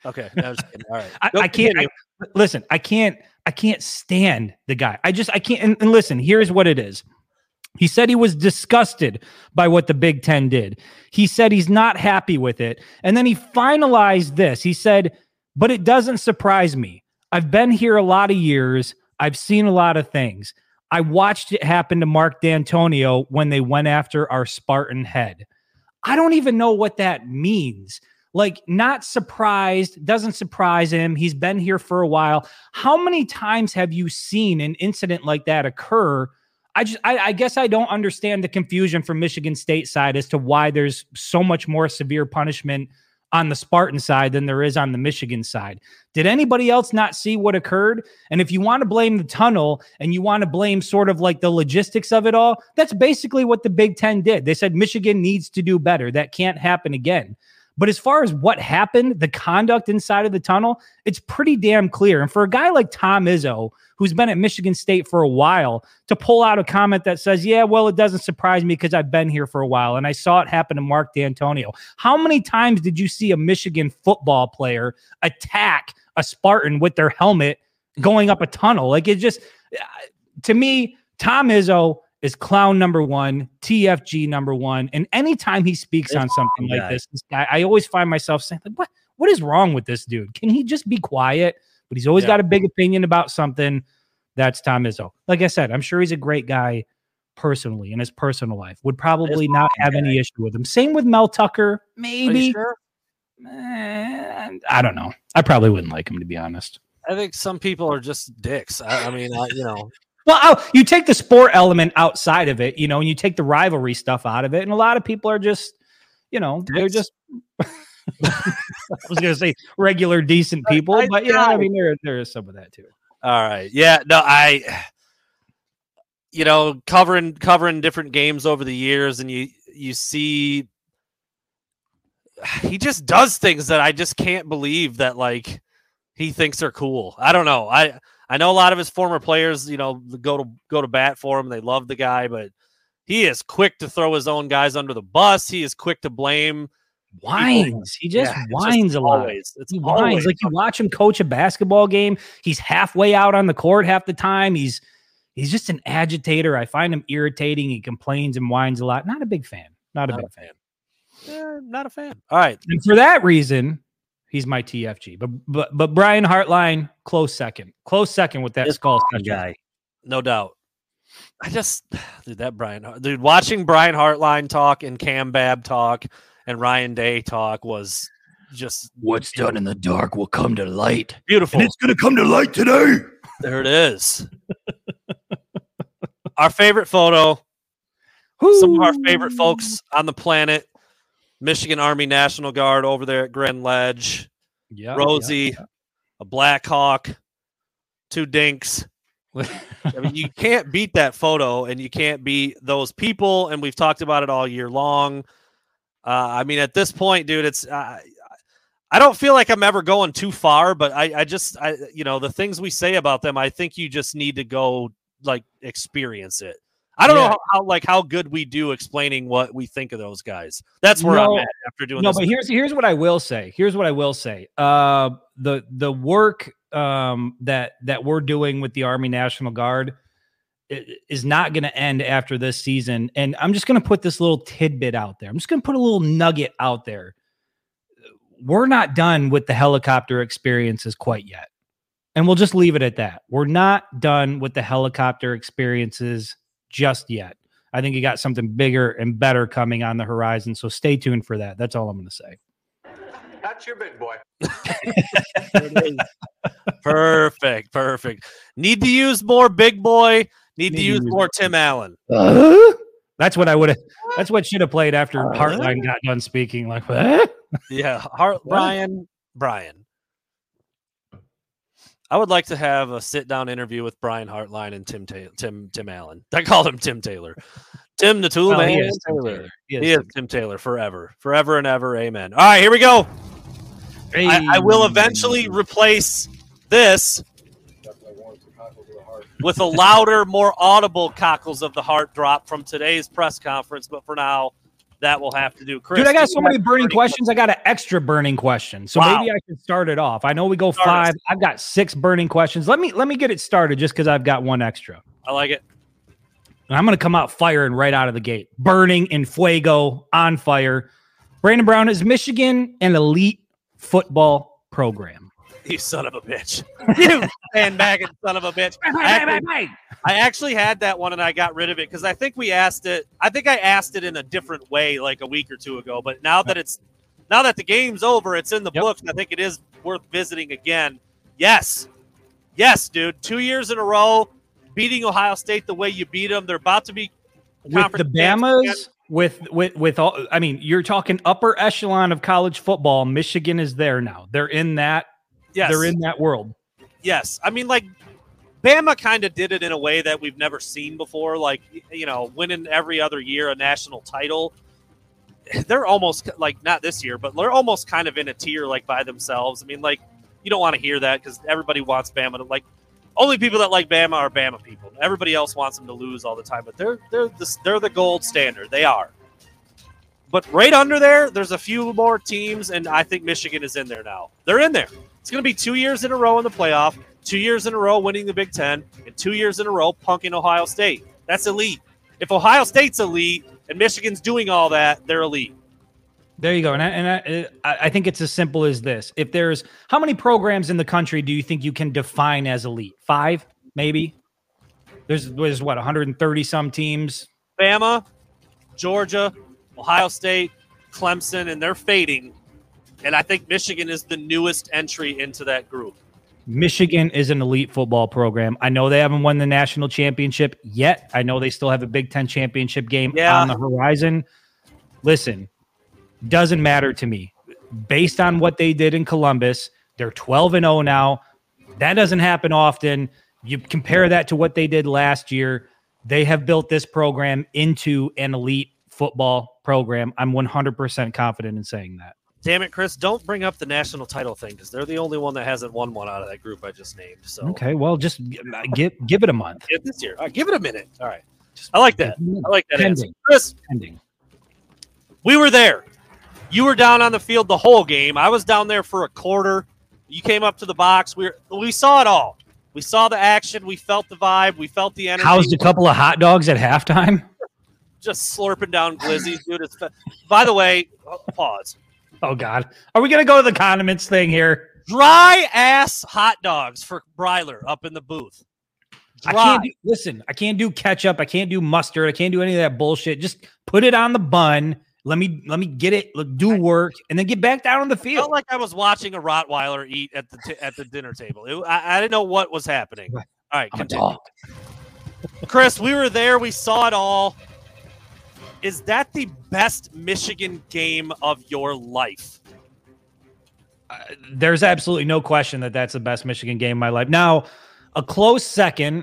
Okay. No, all right. I can't. Listen, I can't stand the guy. I can't. And listen, here's what it is. He said he was disgusted by what the Big Ten did. He said he's not happy with it. And then he finalized this. He said, but it doesn't surprise me. I've been here a lot of years. I've seen a lot of things. I watched it happen to Mark D'Antonio when they went after our Spartan head. I don't even know what that means. Like, not surprised, doesn't surprise him. He's been here for a while. How many times have you seen an incident like that occur? I guess I don't understand the confusion from Michigan State side as to why there's so much more severe punishment on the Spartan side than there is on the Michigan side. Did anybody else not see what occurred? And if you want to blame the tunnel and you want to blame sort of like the logistics of it all, that's basically what the Big Ten did. They said Michigan needs to do better. That can't happen again. But as far as what happened, the conduct inside of the tunnel, it's pretty damn clear. And for a guy like Tom Izzo, who's been at Michigan State for a while, to pull out a comment that says, yeah, well, it doesn't surprise me because I've been here for a while and I saw it happen to Mark D'Antonio. How many times did you see a Michigan football player attack a Spartan with their helmet going up a tunnel? Like, it just, to me, Tom Izzo is clown number one, TFG number one. And anytime he speaks on something like this, I always find myself saying, like, what is wrong with this dude? Can he just be quiet? But he's always got a big opinion about something. That's Tom Izzo. Like I said, I'm sure he's a great guy personally in his personal life. Would probably not have any issue with him. Same with Mel Tucker, maybe. Sure? I don't know. I probably wouldn't like him, to be honest. I think some people are just dicks. I mean, you know. Well, you take the sport element outside of it, you know, and you take the rivalry stuff out of it. And a lot of people are just, you know, they're just, I was going to say regular, decent people. But, you know, I mean, there is some of that, too. All right. Yeah. No, you know, covering different games over the years, and you see he just does things that I just can't believe that, like, he thinks are cool. I don't know. I know a lot of his former players, you know, go to bat for him. They love the guy, but he is quick to throw his own guys under the bus. He is quick to blame. Whines. He just whines a lot. He whines. Like, you watch him coach a basketball game. He's halfway out on the court half the time. He's just an agitator. I find him irritating. He complains and whines a lot. Not a big fan. Not a big fan. Yeah, not a fan. All right. And for that reason, he's my TFG, but Brian Hartline, close second with that skull guy, no doubt. I just, dude, watching Brian Hartline talk and Cam Babb talk and Ryan Day talk was just what's done in the dark will come to light. Beautiful, and it's going to come to light today. There it is. Our favorite photo. Woo. Some of our favorite folks on the planet. Michigan Army National Guard over there at Grand Ledge. Yeah, Rosie. A Black Hawk, two dinks. I mean, you can't beat that photo, and you can't beat those people, and we've talked about it all year long. I mean, at this point, dude, it's I don't feel like I'm ever going too far, but I just you know, the things we say about them, I think you just need to go, like, experience it. I don't know how good we do explaining what we think of those guys. That's where I'm at after doing this. No, but here's what I will say. The work that we're doing with the Army National Guard is not going to end after this season. And I'm just going to put this little tidbit out there. I'm just going to put a little nugget out there. We're not done with the helicopter experiences quite yet. And we'll just leave it at that. We're not done with the helicopter experiences just yet. I think you got something bigger and better coming on the horizon, so stay tuned for that. That's all I'm going to say. That's your big boy. Perfect, perfect. Need to use more big boy. Need to use more Tim Allen. That's what I would have. That's what should have played after Hartline got done speaking. Like, what? Yeah, Brian. I would like to have a sit-down interview with Brian Hartline and Tim Allen. I call him Tim Taylor. Tim the Tool Man. He is Tim Taylor forever. Forever and ever. Amen. All right, here we go. Hey. I will eventually replace this with a louder, more audible Cockles of the Heart drop from today's press conference. But for now, that will have to do. Chris, dude, I got so many burning questions. I got an extra burning question. So maybe I can start it off. I know we go five. I've got six burning questions. Let me get it started just because I've got one extra. I like it. And I'm going to come out firing right out of the gate. Burning in fuego, on fire. Brandon Brown, is Michigan an elite football program? You son of a bitch. You bandwagon son of a bitch. I actually had that one and I got rid of it because I think we asked it. I think I asked it in a different way like a week or two ago. But now that the game's over, it's in the books. And I think it is worth visiting again. Yes, dude. 2 years in a row, beating Ohio State the way you beat them. They're about to be with the Bamas. With all, I mean, you're talking upper echelon of college football. Michigan is there now. They're in that. Yes. They're in that world. Yes. I mean, like, Bama kind of did it in a way that we've never seen before. Like, you know, winning every other year a national title. They're almost, like, not this year, but they're almost kind of in a tier, like, by themselves. I mean, like, you don't want to hear that because everybody wants Bama to, like, only people that like Bama are Bama people. Everybody else wants them to lose all the time, but they're the gold standard. They are. But right under there, there's a few more teams, and I think Michigan is in there now. They're in there. It's going to be 2 years in a row in the playoff, 2 years in a row winning the Big Ten, and 2 years in a row punking Ohio State. That's elite. If Ohio State's elite and Michigan's doing all that, they're elite. There you go. And I think it's as simple as this. If there's – how many programs in the country do you think you can define as elite? Five, maybe? There's what, 130-some teams? Bama, Georgia, Ohio State, Clemson, and they're fading. And I think Michigan is the newest entry into that group. Michigan is an elite football program. I know they haven't won the national championship yet. I know they still have a Big Ten championship game on the horizon. Listen, doesn't matter to me. Based on what they did in Columbus, they're 12-0 now. That doesn't happen often. You compare that to what they did last year. They have built this program into an elite football program. I'm 100% confident in saying that. Damn it, Chris, don't bring up the national title thing because they're the only one that hasn't won one out of that group I just named. So okay, well, just give it a month. This year. Give it a minute. All right. I like that. I like that answer. Chris, we were there. You were down on the field the whole game. I was down there for a quarter. You came up to the box. We saw it all. We saw the action. We felt the vibe. We felt the energy. Housed a couple of hot dogs at halftime? Just slurping down glizzies, dude. By the way, pause. Oh, God. Are we going to go to the condiments thing here? Dry-ass hot dogs for Breiler up in the booth. Dry. I can't do ketchup. I can't do mustard. I can't do any of that bullshit. Just put it on the bun. Let me get it, do work, and then get back down on the field. I felt like I was watching a Rottweiler eat at the dinner table. I didn't know what was happening. All right, continue. Chris, we were there. We saw it all. Is that the best Michigan game of your life? There's absolutely no question that that's the best Michigan game of my life. Now, a close second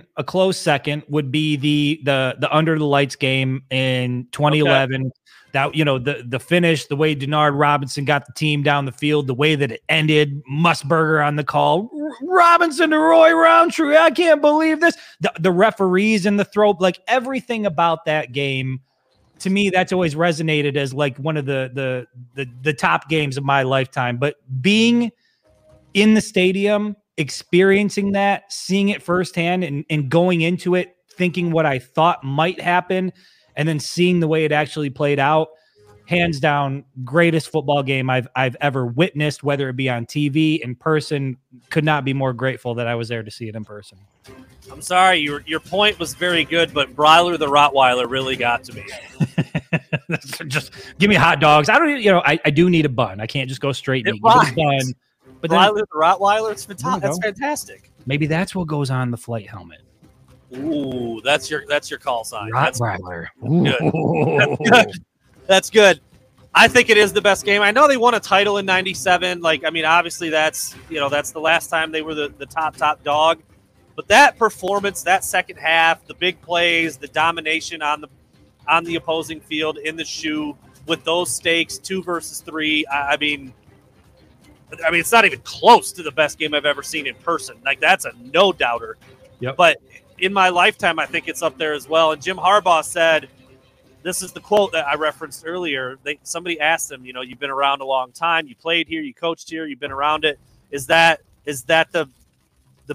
would be the under the lights game in 2011. Okay. That, you know, the finish, the way Denard Robinson got the team down the field, the way that it ended, Musburger on the call, Robinson to Roy Roundtree. I can't believe this. The referees in the throat, like everything about that game. To me, that's always resonated as like one of the top games of my lifetime. But being in the stadium, experiencing that, seeing it firsthand and going into it, thinking what I thought might happen, and then seeing the way it actually played out hands down, greatest football game I've ever witnessed, whether it be on TV, in person. Could not be more grateful that I was there to see it in person. I'm sorry, your point was very good, but Breiler the Rottweiler really got to me. Just give me hot dogs. I don't, you know, I do need a bun. I can't just go straight and eat a bun. But Breiler the Rottweiler, it's fantastic. That's fantastic. Maybe that's what goes on the flight helmet. Ooh, that's your call sign. Rottweiler. That's good. That's good. I think it is the best game. I know they won a title in 97. Like, I mean, obviously that's the last time they were the top dog. But that performance, that second half, the big plays, the domination on the opposing field in the shoe with those stakes, 2 versus 3. I mean, it's not even close to the best game I've ever seen in person. Like, that's a no doubter. Yep. But in my lifetime, I think it's up there as well. And Jim Harbaugh said, this is the quote that I referenced earlier. Somebody asked him, you know, you've been around a long time. You played here. You coached here. You've been around it. Is that the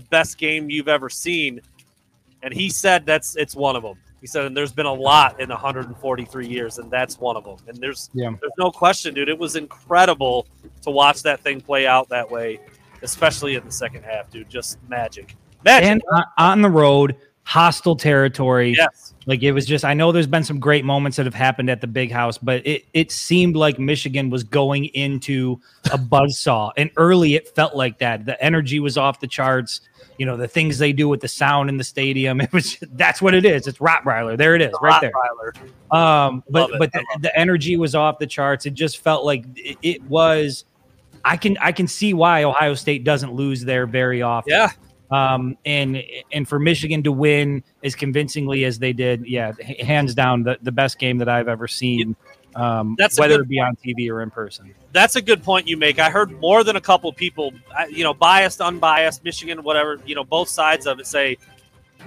best game you've ever seen? And he said it's one of them. He said, and there's been a lot in 143 years, and that's one of them. And there's no question, dude. It was incredible to watch that thing play out that way, especially in the second half, dude. Just magic. And on the road, hostile territory. Yes. Like, it was just, I know there's been some great moments that have happened at the Big House, but it seemed like Michigan was going into a buzzsaw. And early it felt like that. The energy was off the charts. You know, the things they do with the sound in the stadium. That's what it is. It's Rottweiler. There it is, right there. But the energy was off the charts. It just felt like it was. I can see why Ohio State doesn't lose there very often. Yeah. And for Michigan to win as convincingly as they did, yeah, hands down the best game that I've ever seen, whether it be on TV or in person. That's a good point you make. I heard more than a couple people, you know, biased, unbiased, Michigan, whatever, you know, both sides of it say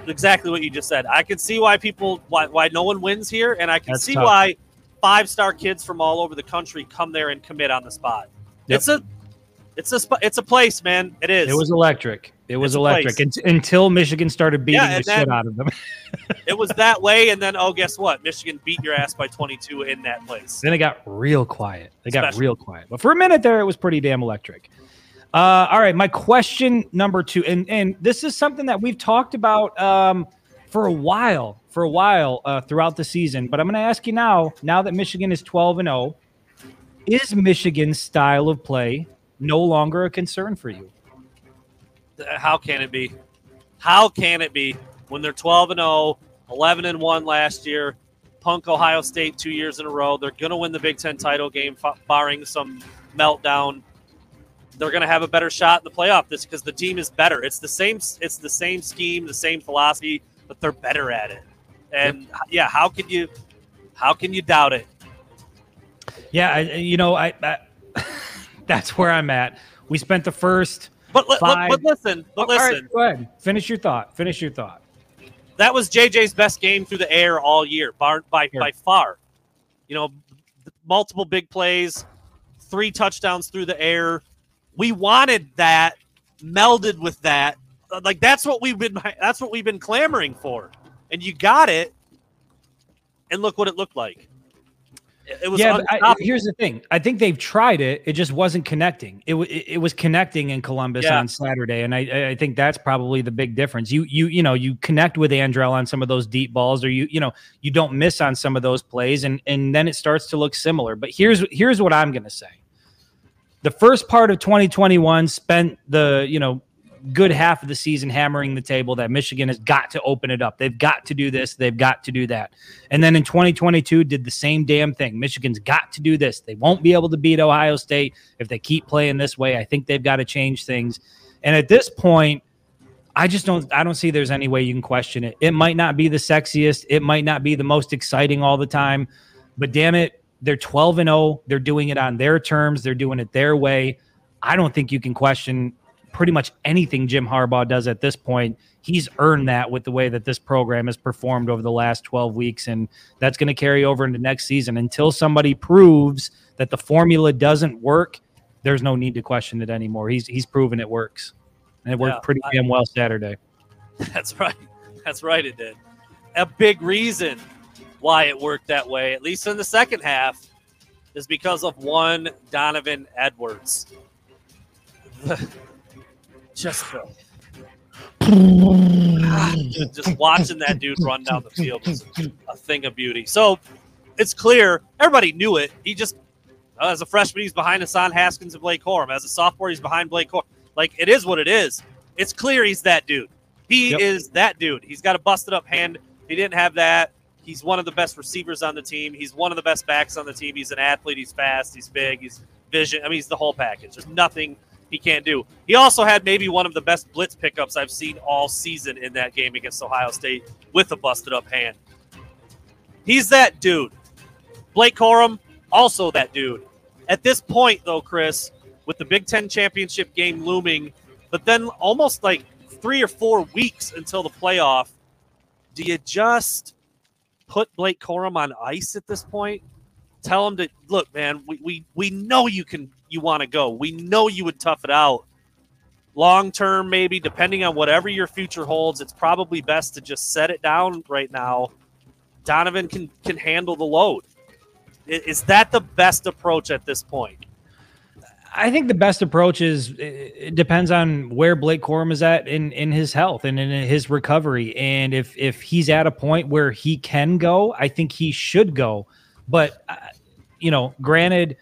exactly what you just said. I can see why why no one wins here, and I can see why 5-star kids from all over the country come there and commit on the spot. Yep. It's a place, man. It is. It was electric. It was electric until Michigan started beating the shit out of them. It was that way, and then, oh, guess what? Michigan beat your ass by 22 in that place. Then it got real quiet. But for a minute there, it was pretty damn electric. All right, my question number 2, and this is something that we've talked about for a while throughout the season, but I'm going to ask you now that Michigan is 12-0, is Michigan's style of play no longer a concern for you? How can it be? How can it be when they're 12-0, 11-1 last year, punk Ohio State 2 years in a row? They're going to win the Big Ten title game, barring some meltdown. They're going to have a better shot in the playoff this because the team is better. It's the same scheme, the same philosophy, but they're better at it. And yeah, how can you doubt it? Yeah, I that's where I'm at. We spent the first. But listen. All right, go ahead. Finish your thought. That was JJ's best game through the air all year, by far. You know, multiple big plays, 3 touchdowns through the air. We wanted that, melded with that. Like, that's what we've been clamoring for, and you got it. And look what it looked like. It was here's the thing. I think they've tried it. It just wasn't connecting. It was connecting in Columbus on Saturday, and I think that's probably the big difference. You connect with Andrell on some of those deep balls, or you don't miss on some of those plays, and then it starts to look similar. But here's what I'm going to say. The first part of 2021 spent the good half of the season hammering the table that Michigan has got to open it up. They've got to do this. They've got to do that. And then in 2022 did the same damn thing. Michigan's got to do this. They won't be able to beat Ohio State if they keep playing this way. I think they've got to change things. And at this point, I don't see there's any way you can question it. It might not be the sexiest. It might not be the most exciting all the time, but damn it, they're 12-0. They're doing it on their terms. They're doing it their way. I don't think you can question pretty much anything Jim Harbaugh does at this point. He's earned that with the way that this program has performed over the last 12 weeks, and that's going to carry over into next season. Until somebody proves that the formula doesn't work, there's no need to question it anymore. He's proven it works, and it worked pretty damn well Saturday. That's right. That's right, it did. A big reason why it worked that way, at least in the second half, is because of one Donovan Edwards. Just watching that dude run down the field is a thing of beauty. So it's clear. Everybody knew it. He just, as a freshman, he's behind Hassan Haskins and Blake Corum. As a sophomore, he's behind Blake Corum. Like, it is what it is. It's clear he's that dude. He is that dude. He's got a busted up hand. He didn't have that. He's one of the best receivers on the team. He's one of the best backs on the team. He's an athlete. He's fast. He's big. He's vision. I mean, he's the whole package. There's nothing he can't do. He also had maybe one of the best blitz pickups I've seen all season in that game against Ohio State with a busted up hand. He's that dude. Blake Corum, also that dude. At this point, though, Chris, with the Big Ten championship game looming, but then almost like 3 or 4 weeks until the playoff, do you just put Blake Corum on ice at this point? Tell him to, look, man, we know you can, you want to go. We know you would tough it out. Long term, maybe, depending on whatever your future holds, it's probably best to just set it down right now. Donovan can handle the load. Is that the best approach at this point? I think the best approach is it depends on where Blake Corum is at in his health and in his recovery. And if he's at a point where he can go, I think he should go. But, you know, granted,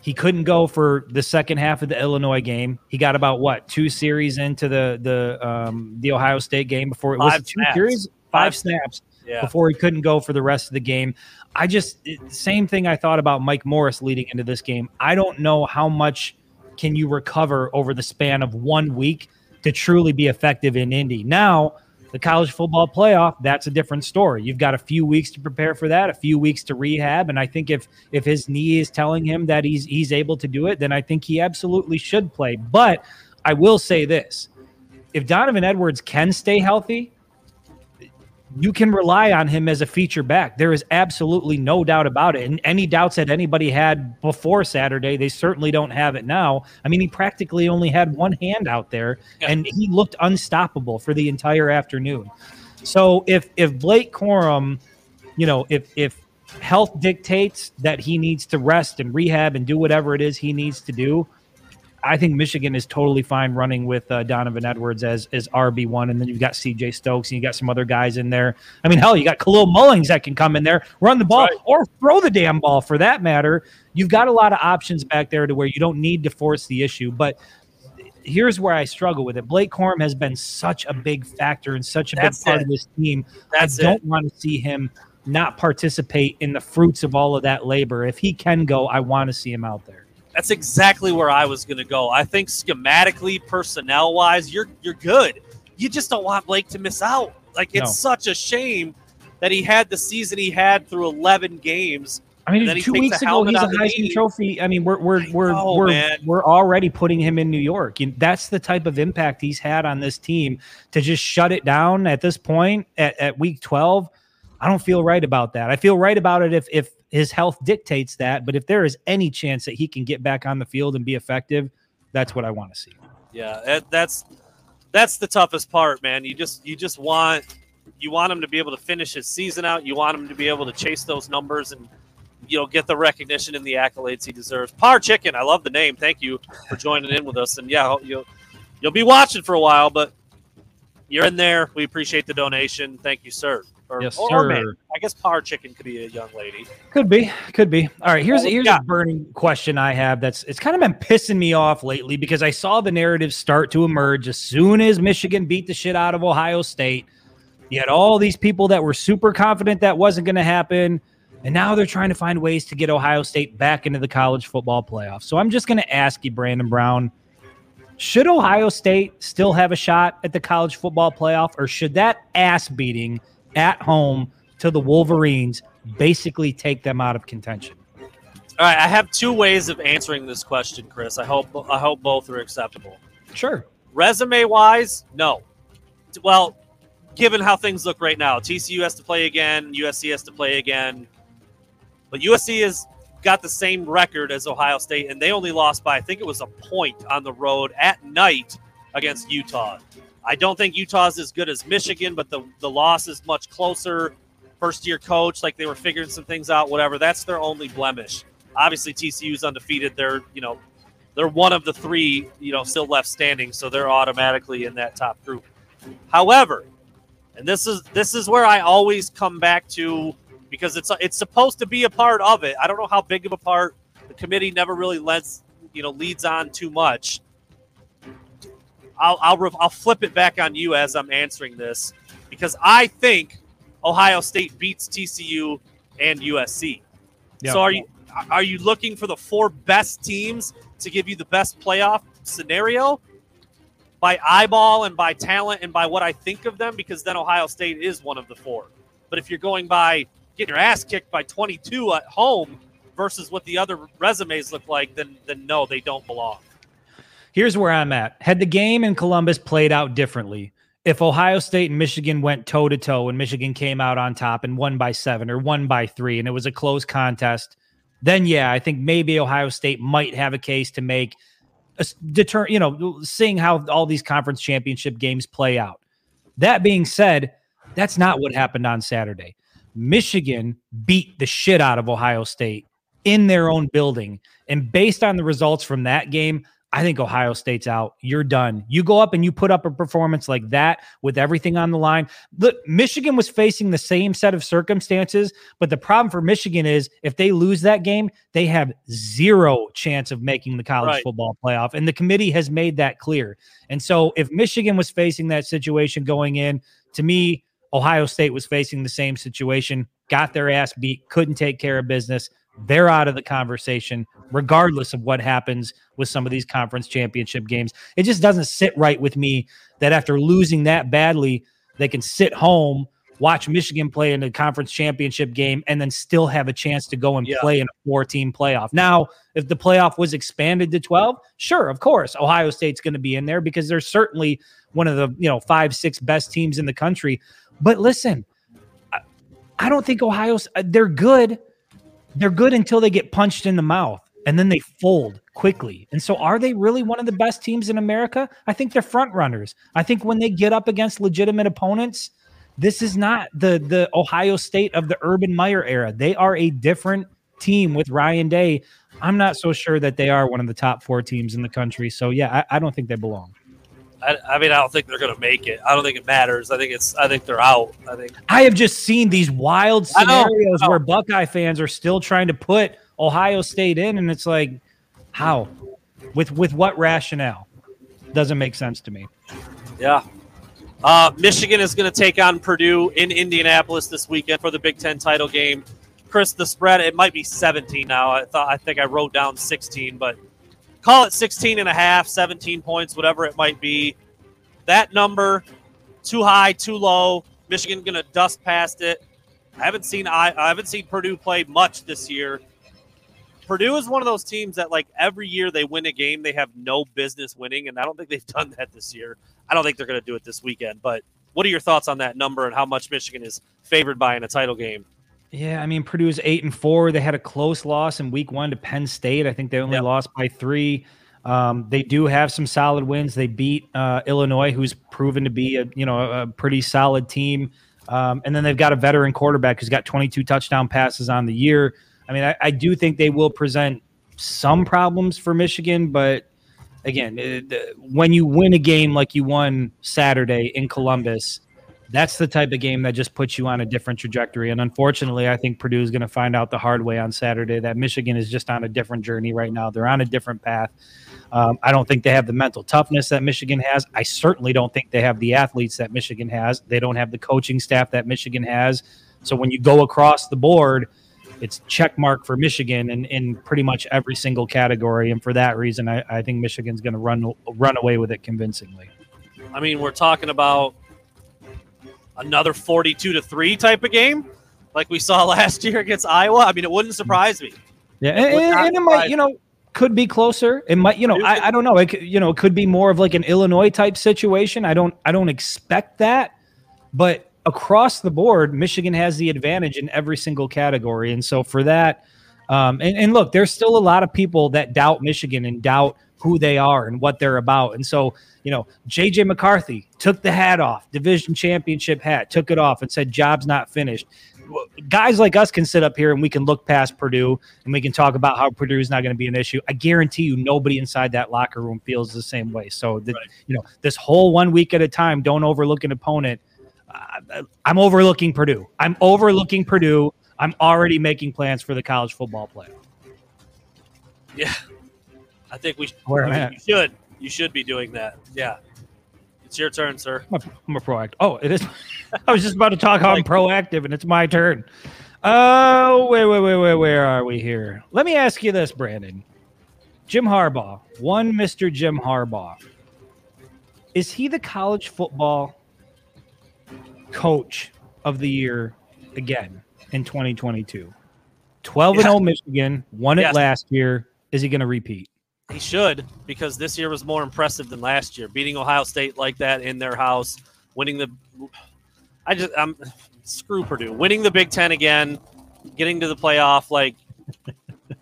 he couldn't go for the second half of the Illinois game. He got about, what, 2 series into the Ohio State game before it was 2 series? Five snaps. Yeah. Before he couldn't go for the rest of the game. I just – same thing I thought about Mike Morris leading into this game. I don't know how much can you recover over the span of 1 week to truly be effective in Indy. Now, the college football playoff, that's a different story. You've got a few weeks to prepare for that, a few weeks to rehab, and I think if his knee is telling him that he's able to do it, then I think he absolutely should play. But I will say this. If Donovan Edwards can stay healthy – you can rely on him as a feature back. There is absolutely no doubt about it. And any doubts that anybody had before Saturday, they certainly don't have it now. I mean, he practically only had one hand out there, and he looked unstoppable for the entire afternoon. So if Blake Corum, you know, if health dictates that he needs to rest and rehab and do whatever it is he needs to do, I think Michigan is totally fine running with Donovan Edwards as RB1, and then you've got C.J. Stokes, and you've got some other guys in there. I mean, hell, you got Khalil Mullings that can come in there, run the ball, or throw the damn ball for that matter. You've got a lot of options back there to where you don't need to force the issue. But here's where I struggle with it. Blake Corum has been such a big factor and such a big part of this team. I don't want to see him not participate in the fruits of all of that labor. If he can go, I want to see him out there. That's exactly where I was going to go. I think schematically, personnel-wise, you're good. You just don't want Blake to miss out. Like, it's such a shame that he had the season he had through 11 games. I mean, 2 weeks ago, he's a Heisman Trophy. I mean, we're already putting him in New York. And that's the type of impact he's had on this team. To just shut it down at this point at week 12, I don't feel right about that. I feel right about it if his health dictates that, but if there is any chance that he can get back on the field and be effective, that's what I want to see. Yeah, that's the toughest part, man. You want him to be able to finish his season out. You want him to be able to chase those numbers and, you know, get the recognition and the accolades he deserves. Par Chicken, I love the name. Thank you for joining in with us. And yeah, you'll be watching for a while, but you're in there. We appreciate the donation. Thank you, sir. Or man, I guess Par Chicken could be a young lady. Could be. All right, here's a burning question I have it's kind of been pissing me off lately because I saw the narrative start to emerge as soon as Michigan beat the shit out of Ohio State. You had all these people that were super confident that wasn't going to happen, and now they're trying to find ways to get Ohio State back into the college football playoff. So I'm just going to ask you, Brandon Brown, should Ohio State still have a shot at the college football playoff, or should that ass beating – at home to the Wolverines basically take them out of contention? All right, I have 2 ways of answering this question, Chris. I hope both are acceptable. Sure. Resume-wise, no. Well, given how things look right now, TCU has to play again, USC has to play again. But USC has got the same record as Ohio State, and they only lost by, I think it was a point on the road at night against Utah. I don't think Utah's as good as Michigan, but the loss is much closer. First-year coach, like they were figuring some things out, whatever. That's their only blemish. obviously TCU's undefeated. They're, you know, they're one of the three, you know, still left standing, so they're automatically in that top group. However, and this is where I always come back to, because it's supposed to be a part of it. I don't know how big of a part. The committee never really leads on too much. I'll flip it back on you as I'm answering this, because I think Ohio State beats TCU and USC. Yeah. So are you looking for the four best teams to give you the best playoff scenario by eyeball and by talent and by what I think of them? Because then Ohio State is one of the four. But if you're going by getting your ass kicked by 22 at home versus what the other resumes look like, then no, they don't belong. Here's where I'm at. Had the game in Columbus played out differently, if Ohio State and Michigan went toe-to-toe and Michigan came out on top and won by 7 or won by 3 and it was a close contest, then, yeah, I think maybe Ohio State might have a case to make a seeing how all these conference championship games play out. That being said, that's not what happened on Saturday. Michigan beat the shit out of Ohio State in their own building, and based on the results from that game, I think Ohio State's out. You're done. You go up and you put up a performance like that with everything on the line. Look, Michigan was facing the same set of circumstances, but the problem for Michigan is if they lose that game, they have zero chance of making the college football playoff, and the committee has made that clear. And so if Michigan was facing that situation going in, to me, Ohio State was facing the same situation, got their ass beat, couldn't take care of business. They're out of the conversation, regardless of what happens with some of these conference championship games. It just doesn't sit right with me that after losing that badly, they can sit home, watch Michigan play in a conference championship game, and then still have a chance to go and play in a four-team playoff. Now, if the playoff was expanded to 12, sure, of course, Ohio State's going to be in there because they're certainly one of the 5-6 best teams in the country. But listen, I don't think Ohio's – they're good. They're good until they get punched in the mouth, and then they fold quickly. And so are they really one of the best teams in America? I think they're front runners. I think when they get up against legitimate opponents, this is not the Ohio State of the Urban Meyer era. They are a different team with Ryan Day. I'm not so sure that they are one of the top four teams in the country. So, yeah, I don't think they belong. I mean, I don't think they're going to make it. I don't think it matters. I think they're out. I have just seen these wild scenarios where Buckeye fans are still trying to put Ohio State in, and it's like, how? With what rationale? Doesn't make sense to me. Yeah. Michigan is going to take on Purdue in Indianapolis this weekend for the Big Ten title game. Chris, the spread, it might be 17 now. I think I wrote down 16, but call it 16 and a half, 17 points, whatever it might be. That number, too high, too low. Michigan going to dust past it. I haven't seen Purdue play much this year. Purdue is one of those teams that, like, every year they win a game they have no business winning, and I don't think they've done that this year. I don't think they're going to do it this weekend. But what are your thoughts on that number and how much Michigan is favored by in a title game? Yeah, I mean, Purdue's 8-4. They had a close loss in week 1 to Penn State. I think they only lost by 3. They do have some solid wins. They beat Illinois, who's proven to be a pretty solid team. And then they've got a veteran quarterback who's got 22 touchdown passes on the year. I mean, I do think they will present some problems for Michigan, but again, when you win a game like you won Saturday in Columbus, that's the type of game that just puts you on a different trajectory. And unfortunately, I think Purdue is going to find out the hard way on Saturday that Michigan is just on a different journey right now. They're on a different path. I don't think they have the mental toughness that Michigan has. I certainly don't think they have the athletes that Michigan has. They don't have the coaching staff that Michigan has. So when you go across the board, it's check mark for Michigan in pretty much every single category. And for that reason, I think Michigan's going to run away with it convincingly. I mean, we're talking about another 42-3 type of game like we saw last year against Iowa. I mean, it wouldn't surprise me. Yeah, and it might, could be closer. It might, I don't know. It could be more of like an Illinois type situation. I don't expect that, but across the board, Michigan has the advantage in every single category. And so for that, and look, there's still a lot of people that doubt Michigan and doubt who they are and what they're about. And so, JJ McCarthy took the hat off, division championship hat, took it off and said, job's not finished. guys like us can sit up here and we can look past Purdue and we can talk about how Purdue is not going to be an issue. I guarantee you nobody inside that locker room feels the same way. So, that, you know, this whole 1 week at a time, don't overlook an opponent. I'm overlooking Purdue. I'm overlooking Purdue. I'm already making plans for the college football playoff. Yeah. I think we should. You should be doing that. Yeah. It's your turn, sir. I'm a proactive. Oh, it is. I was just about to talk how I'm proactive, and it's my turn. Oh, wait. Where are we here? Let me ask you this, Brandon. Jim Harbaugh, one Mr. Jim Harbaugh. Is he the college football coach of the year again in 2022? 12-0 Michigan, won it last year. Is he going to repeat? He should, because this year was more impressive than last year. Beating Ohio State like that in their house, winning the – I'm screw Purdue. Winning the Big Ten again, getting to the playoff, like,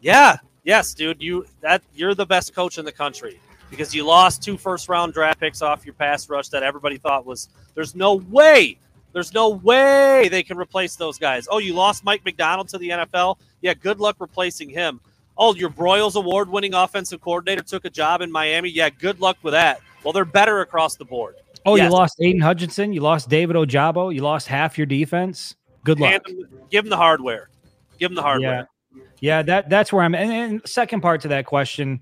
yes, dude, you're the best coach in the country because you lost 2 first-round draft picks off your pass rush that everybody thought was – there's no way they can replace those guys. Oh, you lost Mike McDonald to the NFL? Yeah, good luck replacing him. Oh, your Broyles award-winning offensive coordinator took a job in Miami. Yeah, good luck with that. Well, they're better across the board. Oh, yes. You lost Aiden Hutchinson. You lost David Ojabo. You lost half your defense. Good luck. Give them the hardware. Yeah, that's where I'm at. And second part to that question,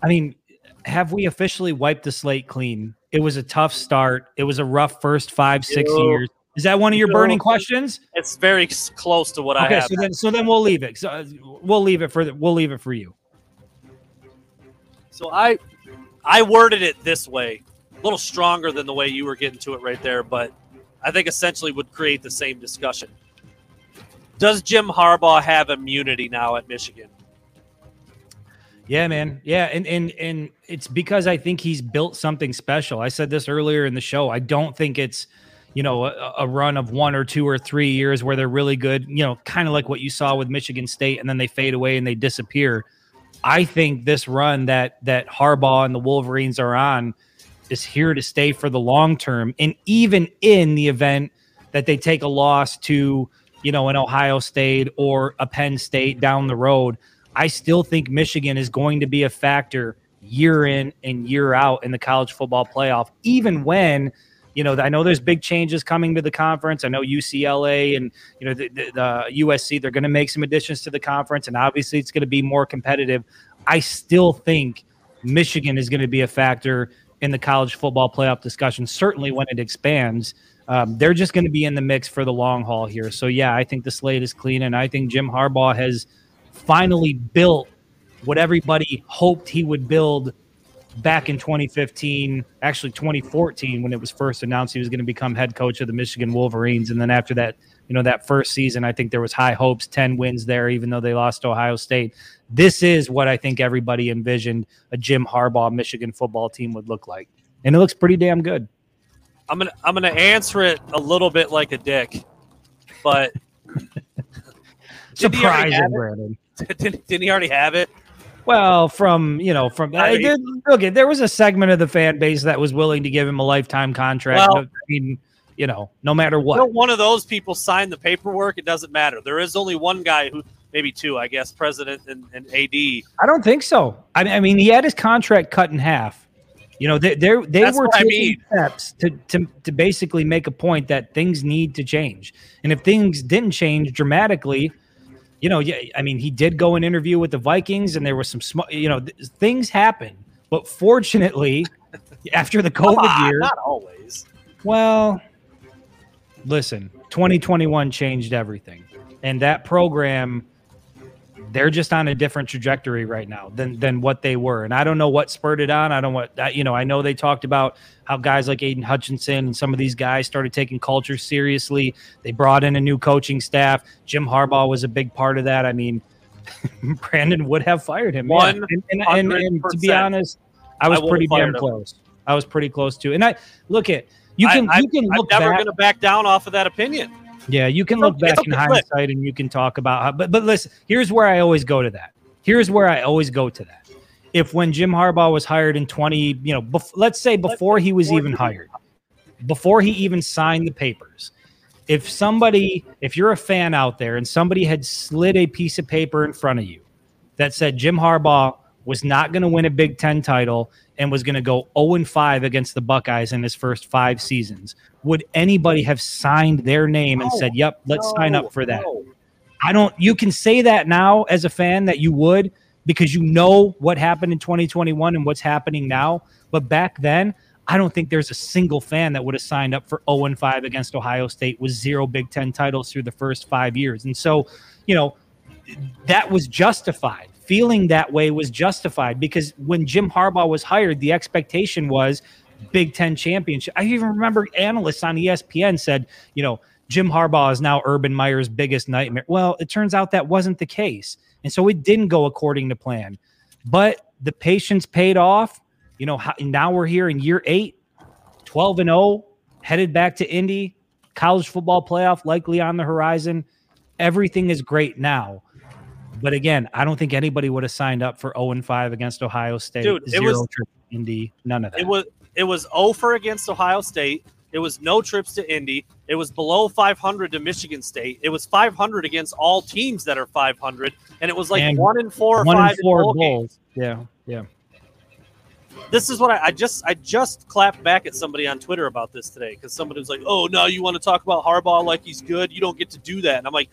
I mean, have we officially wiped the slate clean? It was a tough start. It was a rough first 5-6 years. Is that one of your burning questions? It's very close to what I have. So then we'll leave it. So we'll leave it for you. So I worded it this way, a little stronger than the way you were getting to it right there, but I think essentially would create the same discussion. Does Jim Harbaugh have immunity now at Michigan? Yeah, man. Yeah, and it's because I think he's built something special. I said this earlier in the show. I don't think it's a run of 1 or 2 or 3 years where they're really good, kind of like what you saw with Michigan State, and then they fade away and they disappear. I think this run that Harbaugh and the Wolverines are on is here to stay for the long term. And even in the event that they take a loss to, an Ohio State or a Penn State down the road, I still think Michigan is going to be a factor year in and year out in the college football playoff, even when – I know there's big changes coming to the conference. I know UCLA and the USC, they're going to make some additions to the conference, and obviously it's going to be more competitive. I still think Michigan is going to be a factor in the college football playoff discussion, certainly when it expands. They're just going to be in the mix for the long haul here. So, yeah, I think the slate is clean, and I think Jim Harbaugh has finally built what everybody hoped he would build back in 2015, actually 2014, when it was first announced he was going to become head coach of the Michigan Wolverines. And then after that, that first season, I think there was high hopes, 10 wins there, even though they lost to Ohio State. This is what I think everybody envisioned a Jim Harbaugh Michigan football team would look like. And it looks pretty damn good. I'm gonna answer it a little bit like a dick, but surprising, Brandon. Didn't he already have it? Well, there was a segment of the fan base that was willing to give him a lifetime contract. Well, no matter what. If one of those people signed the paperwork, it doesn't matter. There is only one guy who, maybe two, I guess, president and AD. I don't think so. I mean, he had his contract cut in half. They were taking steps to basically make a point that things need to change. And if things didn't change dramatically, he did go and interview with the Vikings, and there was some things happen. But fortunately, after the COVID year, not always. Well, listen, 2021 changed everything, and that program, they're just on a different trajectory right now than what they were. And I don't know what spurred it on. I know they talked about how guys like Aiden Hutchinson and some of these guys started taking culture seriously. They brought in a new coaching staff. Jim Harbaugh was a big part of that. I mean, Brandon would have fired him. Man. And to be honest, I was pretty damn close. I was pretty close too. And I'm never going to back down off of that opinion. Yeah, you can look back in hindsight and you can talk about how, but listen, here's where I always go to that. If when Jim Harbaugh was hired in 20, let's say before he was even hired, before he even signed the papers, If you're a fan out there and somebody had slid a piece of paper in front of you that said Jim Harbaugh was not going to win a Big Ten title and was going to go 0-5 against the Buckeyes in his first 5 seasons, would anybody have signed their name and said, yep, let's sign up for that? No. You can say that now as a fan that you would, because you know what happened in 2021 and what's happening now. But back then, I don't think there's a single fan that would have signed up for 0-5 against Ohio State with 0 Big Ten titles through the first 5 years. And so, that was justified. Feeling that way was justified, because when Jim Harbaugh was hired, the expectation was Big Ten championship. I even remember analysts on ESPN said, Jim Harbaugh is now Urban Meyer's biggest nightmare. Well, it turns out that wasn't the case. And so it didn't go according to plan. But the patience paid off. Now we're here in year 8, 12-0, headed back to Indy, college football playoff likely on the horizon. Everything is great now. But again, I don't think anybody would have signed up for 0-5 against Ohio State. Dude, it 0 was trips to Indy, none of that. It was 0-4 against Ohio State. It was no trips to Indy. It was below 500 to Michigan State. It was 500 against all teams that are 500, and it was like 1-4 or 5-4 goals. Yeah. This is what I just clapped back at somebody on Twitter about this today, because somebody was like, "Oh no, you want to talk about Harbaugh like he's good? You don't get to do that." And I'm like,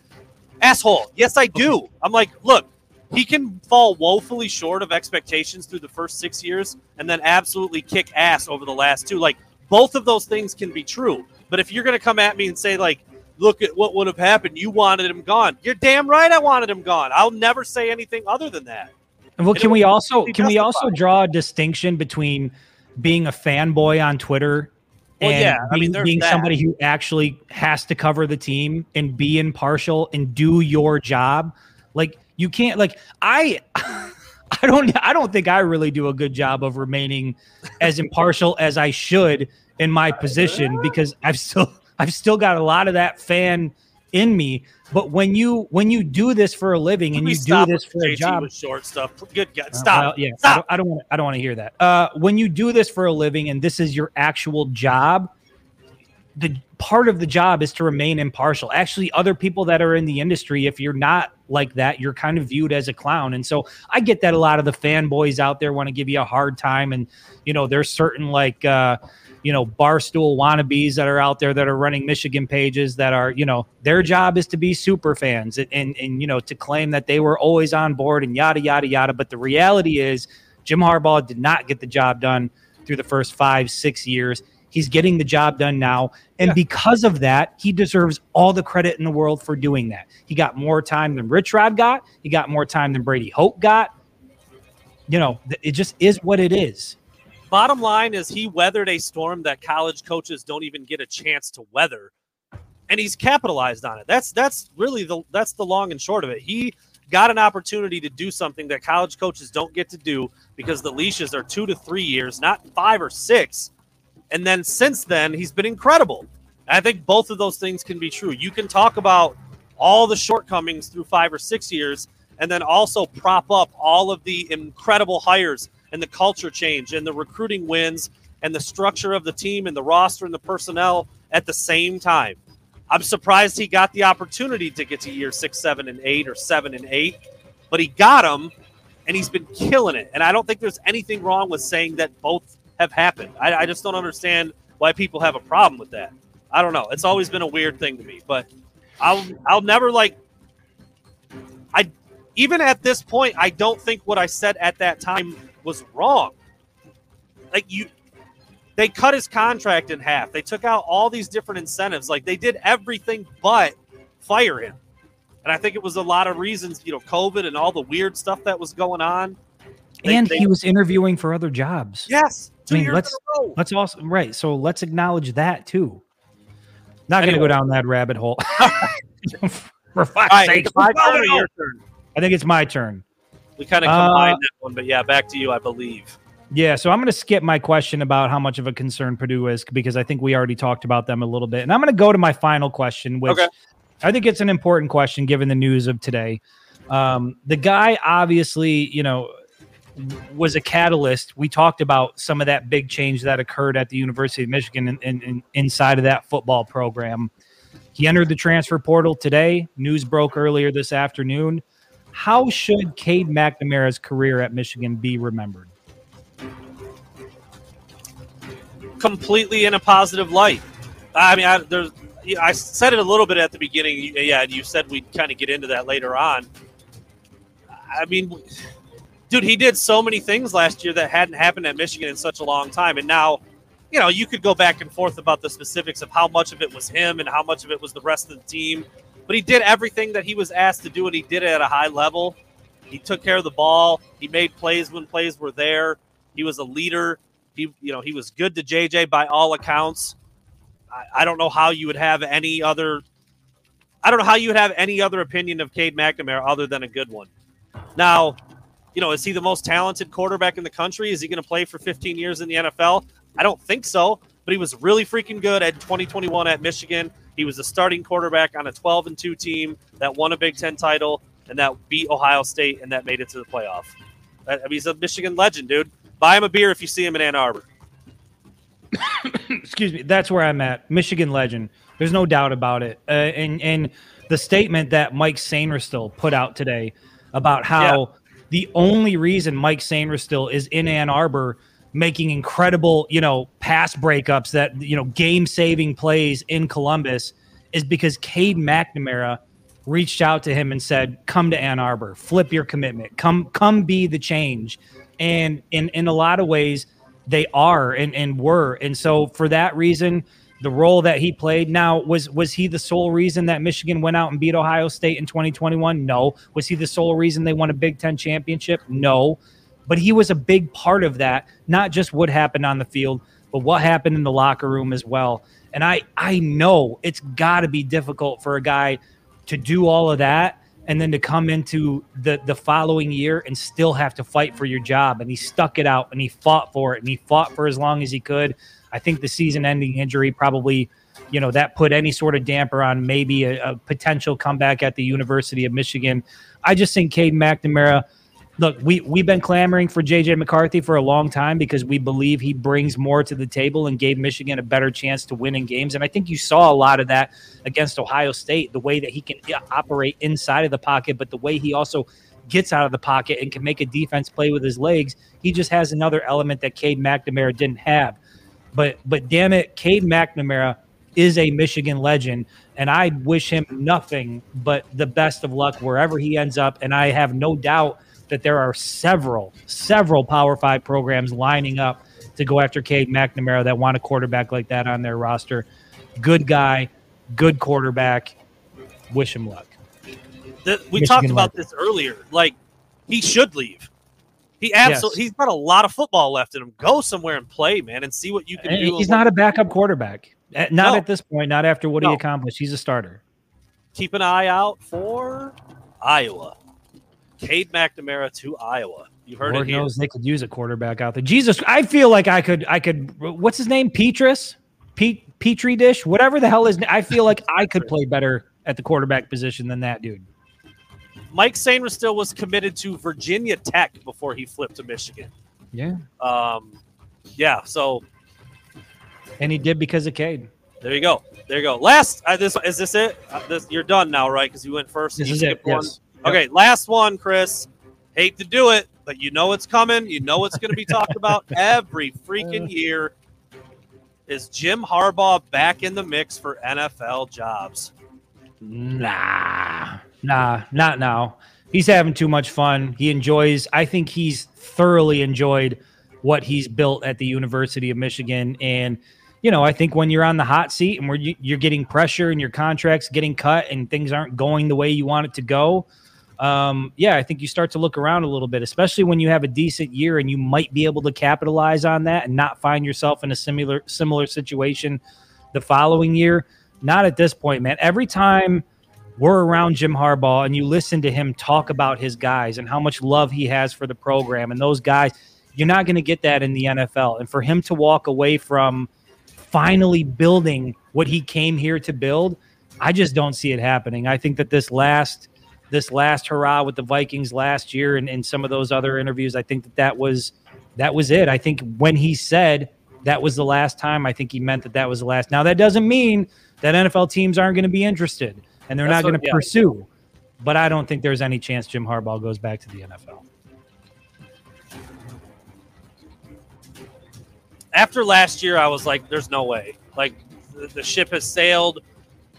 "Asshole, yes I do." I'm like, "Look, he can fall woefully short of expectations through the first 6 years, and then absolutely kick ass over the last 2." Like, both of those things can be true. But if you're going to come at me and say, like, look at what would have happened, you wanted him gone. You're damn right I wanted him gone. I'll never say anything other than that. Well, can we also draw a distinction between being a fanboy on Twitter and being somebody who actually has to cover the team and be impartial and do your job? Like, you can't, like, I don't think I really do a good job of remaining as impartial as I should in my position, because I've still got a lot of that fan in me. But when you do this for a living and you do this for a job, short stuff. Good God, stop. Well, yeah, stop. I don't want to hear that. When you do this for a living and this is your actual job, the part of the job is to remain impartial. Actually, other people that are in the industry, if you're not like that, you're kind of viewed as a clown. And so I get that a lot of the fanboys out there want to give you a hard time. And, there's certain barstool wannabes that are out there that are running Michigan pages that are, their job is to be super fans and to claim that they were always on board and yada, yada, yada. But the reality is Jim Harbaugh did not get the job done through the first 5-6 years. He's getting the job done now. And because of that, he deserves all the credit in the world for doing that. He got more time than Rich Rod got. He got more time than Brady Hope got. It just is what it is. Bottom line is he weathered a storm that college coaches don't even get a chance to weather. And he's capitalized on it. That's really the long and short of it. He got an opportunity to do something that college coaches don't get to do, because the leashes are 2 to 3 years, not 5 or 6. And then since then, he's been incredible. I think both of those things can be true. You can talk about all the shortcomings through 5 or 6 years and then also prop up all of the incredible hires and the culture change and the recruiting wins and the structure of the team and the roster and the personnel at the same time. I'm surprised he got the opportunity to get to year 6, 7, and 8 or 7 and 8, but he got them and he's been killing it. And I don't think there's anything wrong with saying that both have happened. I just don't understand why people have a problem with that. I don't know. It's always been a weird thing to me, but I'll never, like, I even at this point, I don't think what I said at that time was wrong. Like, they cut his contract in half. They took out all these different incentives. Like, they did everything but fire him. And I think it was a lot of reasons, COVID and all the weird stuff that was going on. He was interviewing for other jobs. Yes. 2 years in a row. Let's also, right. So let's acknowledge that too. Not going to go down that rabbit hole. For fuck's sake. I think it's my turn. We kind of combined that one, but yeah, back to you, I believe. Yeah. So I'm going to skip my question about how much of a concern Purdue is, because I think we already talked about them a little bit. And I'm going to go to my final question, which I think it's an important question given the news of today. The guy obviously, was a catalyst. We talked about some of that big change that occurred at the University of Michigan and inside of that football program. He entered the transfer portal today. News broke earlier this afternoon. How should Cade McNamara's career at Michigan be remembered? Completely in a positive light. I mean, I said it a little bit at the beginning. Yeah, and you said we'd kind of get into that later on. I mean, dude, he did so many things last year that hadn't happened at Michigan in such a long time. And now, you know, you could go back and forth about the specifics of how much of it was him and how much of it was the rest of the team. But he did everything that he was asked to do, and he did it at a high level. He took care of the ball. He made plays when plays were there. He was a leader. He was good to JJ by all accounts. I don't know how you would have any other. I don't know how you would have any other opinion of Cade McNamara other than a good one. Now, you know, is he the most talented quarterback in the country? Is he going to play for 15 years in the NFL? I don't think so, but he was really freaking good at 2021 at Michigan. He was the starting quarterback on a 12-2 team that won a Big Ten title and that beat Ohio State and that made it to the playoff. I mean, he's a Michigan legend, dude. Buy him a beer if you see him in Ann Arbor. Excuse me. That's where I'm at. Michigan legend. There's no doubt about it. And the statement that Mike Sainristil put out today about how the only reason Mike Sainristil is in Ann Arbor making incredible, you know, pass breakups that, you know, game-saving plays in Columbus is because Cade McNamara reached out to him and said, come to Ann Arbor, flip your commitment, come be the change. And in a lot of ways, they are and were. And so for that reason, the role that he played now, was he the sole reason that Michigan went out and beat Ohio State in 2021? No. Was he the sole reason they won a Big Ten championship? No. But he was a big part of that, not just what happened on the field, but what happened in the locker room as well. And I know it's got to be difficult for a guy to do all of that and then to come into the following year and still have to fight for your job. And he stuck it out, and he fought for it, and he fought for as long as he could. I think the season-ending injury probably, you know, that put any sort of damper on maybe a potential comeback at the University of Michigan. I just think Cade McNamara – look, we've been clamoring for JJ McCarthy for a long time because we believe he brings more to the table and gave Michigan a better chance to win in games. And I think you saw a lot of that against Ohio State, the way that he can operate inside of the pocket, but the way he also gets out of the pocket and can make a defense play with his legs. He just has another element that Cade McNamara didn't have. But damn it, Cade McNamara is a Michigan legend, and I wish him nothing but the best of luck wherever he ends up. And I have no doubt that there are several Power 5 programs lining up to go after Cade McNamara that want a quarterback like that on their roster. Good guy, good quarterback. Wish him luck. We talked about this earlier. Like, he should leave. He absolutely. Yes. He's got a lot of football left in him. Go somewhere and play, man, and see what you can do. He's not a backup quarterback. Not at this point, not after what he accomplished. He's a starter. Keep an eye out for Iowa. Cade McNamara to Iowa. You heard Lord it here. Knows they could use a quarterback out there. Jesus, I feel like I could. What's his name? Petri dish, whatever the hell is. I feel like I could play better at the quarterback position than that dude. Mike Sainristil was committed to Virginia Tech before he flipped to Michigan. Yeah. So. And he did because of Cade. There you go. There you go. Last. Is this it? You're done now, right? Because you went first. This is it. One. Yes. Okay, last one, Chris. Hate to do it, but you know it's coming. You know it's going to be talked about every freaking year. Is Jim Harbaugh back in the mix for NFL jobs? Nah, not now. He's having too much fun. I think he's thoroughly enjoyed what he's built at the University of Michigan. And, you know, I think when you're on the hot seat and where you're getting pressure and your contract's getting cut and things aren't going the way you want it to go, I think you start to look around a little bit, especially when you have a decent year and you might be able to capitalize on that and not find yourself in a similar situation the following year. Not at this point, man. Every time we're around Jim Harbaugh and you listen to him talk about his guys and how much love he has for the program and those guys, you're not going to get that in the NFL. And for him to walk away from finally building what he came here to build, I just don't see it happening. I think that this last hurrah with the Vikings last year and some of those other interviews, I think that was it. I think when he said, that was the last time. I think he meant that that was the last. Now, that doesn't mean that NFL teams aren't going to be interested and they're not going to pursue. But I don't think there's any chance Jim Harbaugh goes back to the NFL. After last year, I was like, there's no way. Like, the ship has sailed.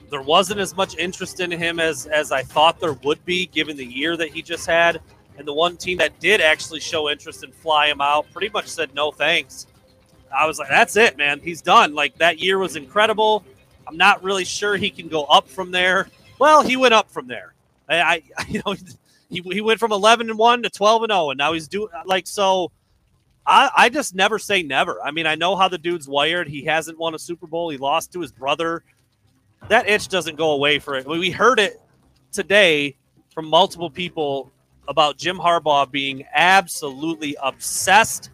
There wasn't as much interest in him as I thought there would be, given the year that he just had. And the one team that did actually show interest and fly him out pretty much said no thanks. I was like, that's it, man. He's done. Like, that year was incredible. I'm not really sure he can go up from there. Well, he went up from there. He went from 11-1 to 12-0, and now he's doing like so. I just never say never. I mean, I know how the dude's wired. He hasn't won a Super Bowl. He lost to his brother. That itch doesn't go away for it. We heard it today from multiple people about Jim Harbaugh being absolutely obsessed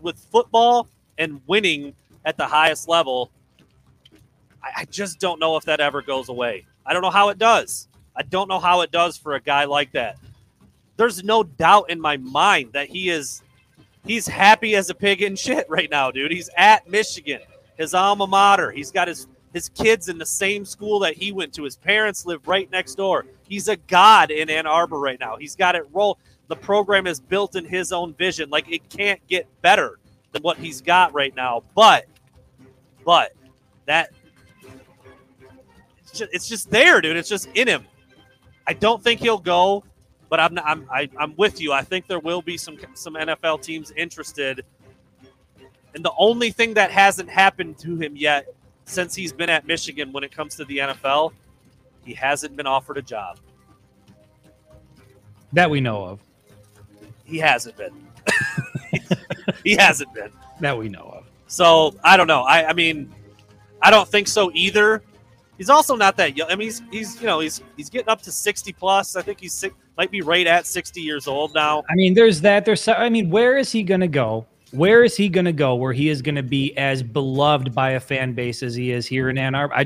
with football and winning at the highest level. I just don't know if that ever goes away. I don't know how it does. I don't know how it does for a guy like that. There's no doubt in my mind that he's happy as a pig in shit right now, dude. He's at Michigan, his alma mater. He's got his kids in the same school that he went to. His parents live right next door. He's a god in Ann Arbor right now. He's got it roll. The program is built in his own vision. Like, it can't get better than what he's got right now. But that it's just there, dude. It's just in him. I don't think he'll go, but I'm with you. I think there will be some NFL teams interested. And the only thing that hasn't happened to him yet since he's been at Michigan when it comes to the NFL, he hasn't been offered a job. That we know of. He hasn't been. He hasn't been. That we know of. So, I don't know. I mean, I don't think so either. He's also not that young. I mean, he's getting up to 60 plus. I think he might be right at 60 years old now. I mean, there's that. Where is he going to go? Where is he going to go where he is going to be as beloved by a fan base as he is here in Ann Arbor?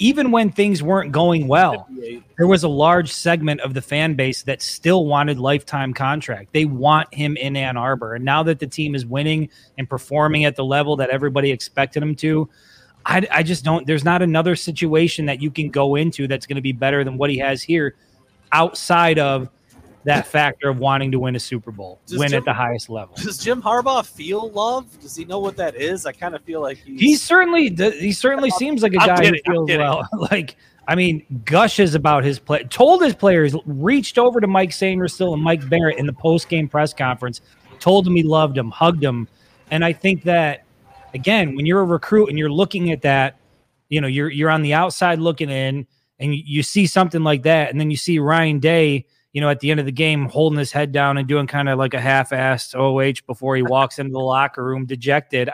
Even when things weren't going well, there was a large segment of the fan base that still wanted lifetime contract. They want him in Ann Arbor. And now that the team is winning and performing at the level that everybody expected him to, I just don't. There's not another situation that you can go into that's going to be better than what he has here, outside of that factor of wanting to win a Super Bowl, at the highest level. Does Jim Harbaugh feel love? Does he know what that is? I kind of feel like he certainly seems like a guy who feels well. Like, I mean, gushes about his play. Told his players, reached over to Mike Sainristil and Mike Barrett in the post game press conference, told him he loved him, hugged him, and I think that. Again, when you're a recruit and you're looking at that, you're on the outside looking in, and you see something like that, and then you see Ryan Day, at the end of the game holding his head down and doing kind of like a half-assed OH before he walks into the locker room dejected.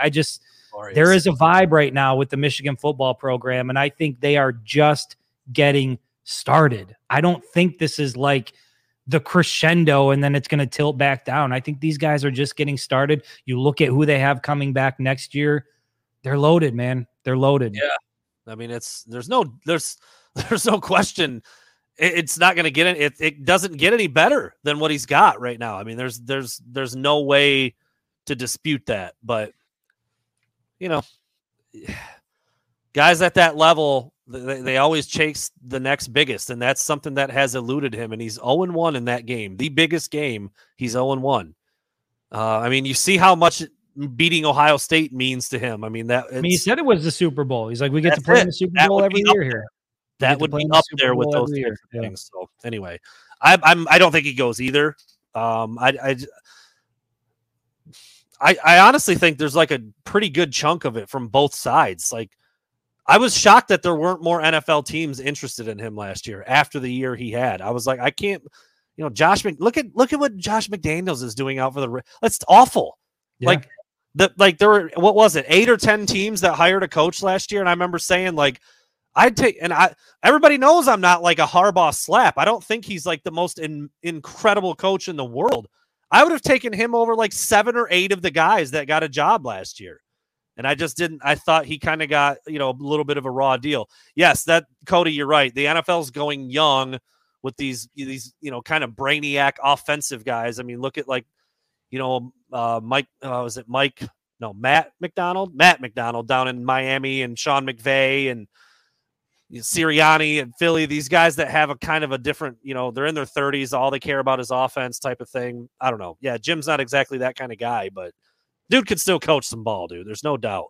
There is a vibe right now with the Michigan football program, and I think they are just getting started. I don't think this is like the crescendo and then it's going to tilt back down. I think these guys are just getting started. You look at who they have coming back next year. They're loaded, man. They're loaded. Yeah. I mean, there's no question. It's not going to get it. It doesn't get any better than what he's got right now. I mean, there's no way to dispute that, but guys at that level, they always chase the next biggest, and that's something that has eluded him, and he's 0-1 in that game. The biggest game, he's 0-1. I mean, you see how much beating Ohio State means to him. I mean, he said it was the Super Bowl. He's like, we get to play in the Super Bowl every year here. That would be up there with those things. So anyway, I don't think he goes either. I honestly think there's like a pretty good chunk of it from both sides. Like, I was shocked that there weren't more NFL teams interested in him last year after the year he had. I was like, I can't, look at what Josh McDaniels is doing out for the, that's awful. Yeah. Like there were, what was it? 8 or 10 teams that hired a coach last year. And I remember saying everybody knows I'm not like a Harbaugh slap. I don't think he's like the most incredible coach in the world. I would have taken him over like 7 or 8 of the guys that got a job last year. And I just didn't. I thought he kind of got, a little bit of a raw deal. Yes, Cody, you're right. The NFL's going young with these, kind of brainiac offensive guys. I mean, look at Mike No, Matt McDonald down in Miami, and Sean McVay and Sirianni and Philly, these guys that have a kind of a different, you know, they're in their 30s. All they care about is offense type of thing. I don't know. Yeah, Jim's not exactly that kind of guy, but dude could still coach some ball, dude. There's no doubt.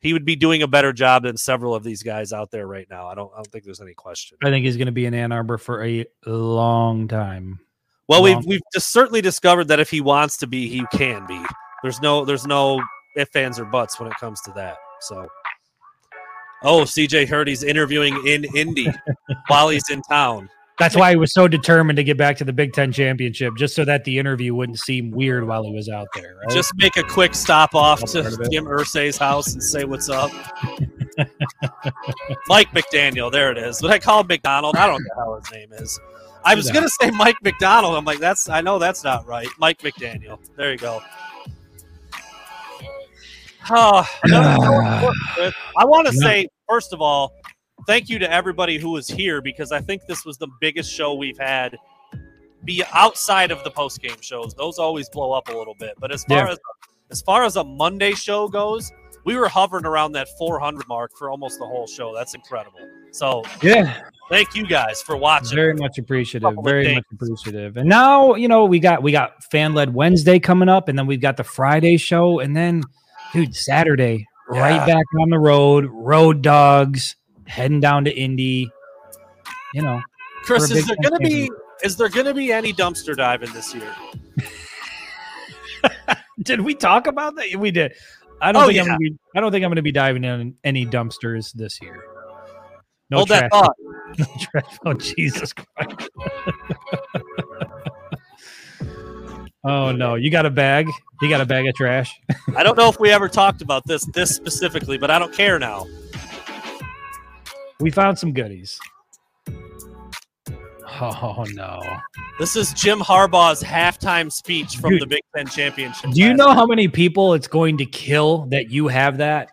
He would be doing a better job than several of these guys out there right now. I don't think there's any question. I think he's going to be in Ann Arbor for a long time. Well, we've just certainly discovered that if he wants to be, he can be. There's no ifs, ands, or buts when it comes to that. So, oh, CJ heard he's interviewing in Indy while he's in town. That's why he was so determined to get back to the Big Ten championship, just so that the interview wouldn't seem weird while he was out there. Right? Just make a quick stop off to Jim Irsay's house and say what's up. Mike McDaniel, there it is. But I called McDonald. I don't know how his name is. I was going to say Mike McDonald. I'm like, I know that's not right. Mike McDaniel. There you go. Oh, I want to say, first of all, thank you to everybody who was here, because I think this was the biggest show we've had be outside of the post-game shows. Those always blow up a little bit. But as far as a Monday show goes, we were hovering around that 400 mark for almost the whole show. That's incredible. So, yeah. Thank you guys for watching. Very much appreciative. Very much appreciative. And now, you know, we got Fan-Led Wednesday coming up, and then we've got the Friday show, and then dude, Saturday, right back on the road, road dogs, heading down to Indy. You know, Chris, is there gonna be any dumpster diving this year? Did we talk about that? We did. I don't think I'm gonna be diving in any dumpsters this year. No. Hold that thought. No trash. Oh, Jesus Christ. Oh, no. You got a bag? You got a bag of trash? I don't know if we ever talked about this specifically, but I don't care now. We found some goodies. Oh, no. This is Jim Harbaugh's halftime speech from the Big Ten Championship. Do you know how many people it's going to kill that you have that?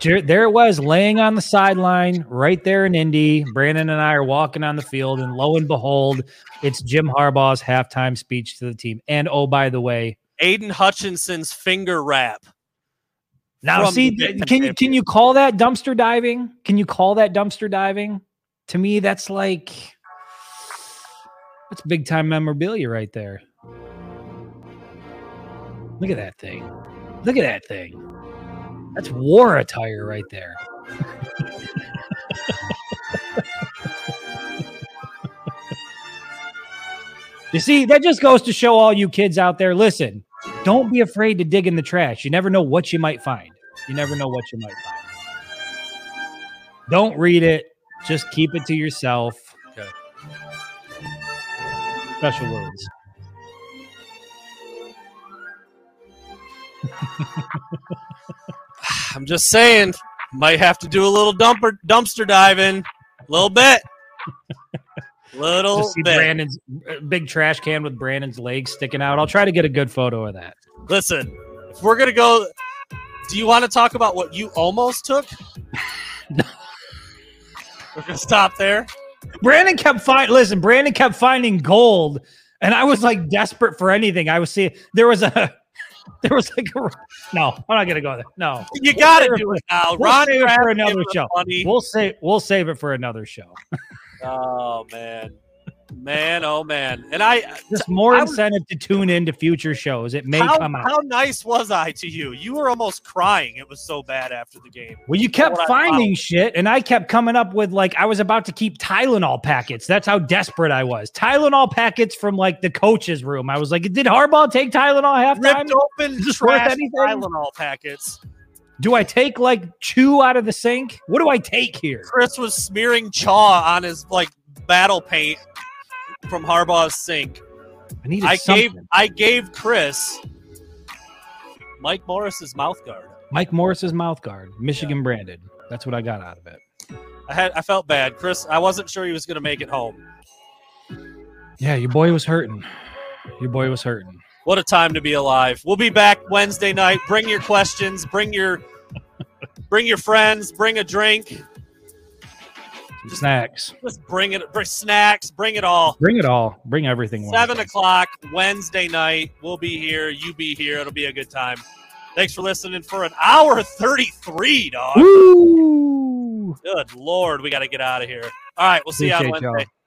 There it was, laying on the sideline right there in Indy. Brandon and I are walking on the field, and lo and behold, it's Jim Harbaugh's halftime speech to the team. And, oh, by the way, Aiden Hutchinson's finger wrap. Now, see, can you call that dumpster diving? Can you call that dumpster diving? To me, that's like – that's big-time memorabilia right there. Look at that thing. Look at that thing. That's war attire right there. You see, that just goes to show all you kids out there, listen, don't be afraid to dig in the trash. You never know what you might find. You never know what you might find. Don't read it. Just keep it to yourself. Okay. Special words. I'm just saying, might have to do a little dumpster diving, a little bit, Just see Brandon's big trash can with Brandon's legs sticking out. I'll try to get a good photo of that. Listen, if we're gonna go, do you want to talk about what you almost took? No, we're gonna stop there. Brandon kept finding gold, and I was like desperate for anything. I was seeing no, I'm not gonna go there. No, you got to do it now. We'll save it for another show. We'll save it for another show. Oh man, oh man! And just more incentive to tune in to future shows. It may come out. How nice was I to you? You were almost crying. It was so bad after the game. Well, you kept finding shit, and I kept coming up with like I was about to keep Tylenol packets. That's how desperate I was. Tylenol packets from like the coach's room. I was like, did Harbaugh take Tylenol halftime? Ripped open trash Tylenol packets. Do I take like chew out of the sink? What do I take here? Chris was smearing chaw on his like battle paint from Harbaugh's sink. I gave Chris Mike Morris's mouth guard. Mike Morris's mouth guard, Michigan branded. That's what I got out of it. I felt bad, Chris. I wasn't sure he was going to make it home. Yeah, your boy was hurting. Your boy was hurting. What a time to be alive. We'll be back Wednesday night. Bring your questions. Bring your friends. Bring a drink. Snacks. Just bring it. Bring snacks. Bring it all. Bring it all. Bring everything. 7 o'clock Wednesday night. We'll be here. You be here. It'll be a good time. Thanks for listening for an hour 33, dog. Woo! Good Lord. We got to get out of here. All right. We'll see you on Wednesday. Y'all.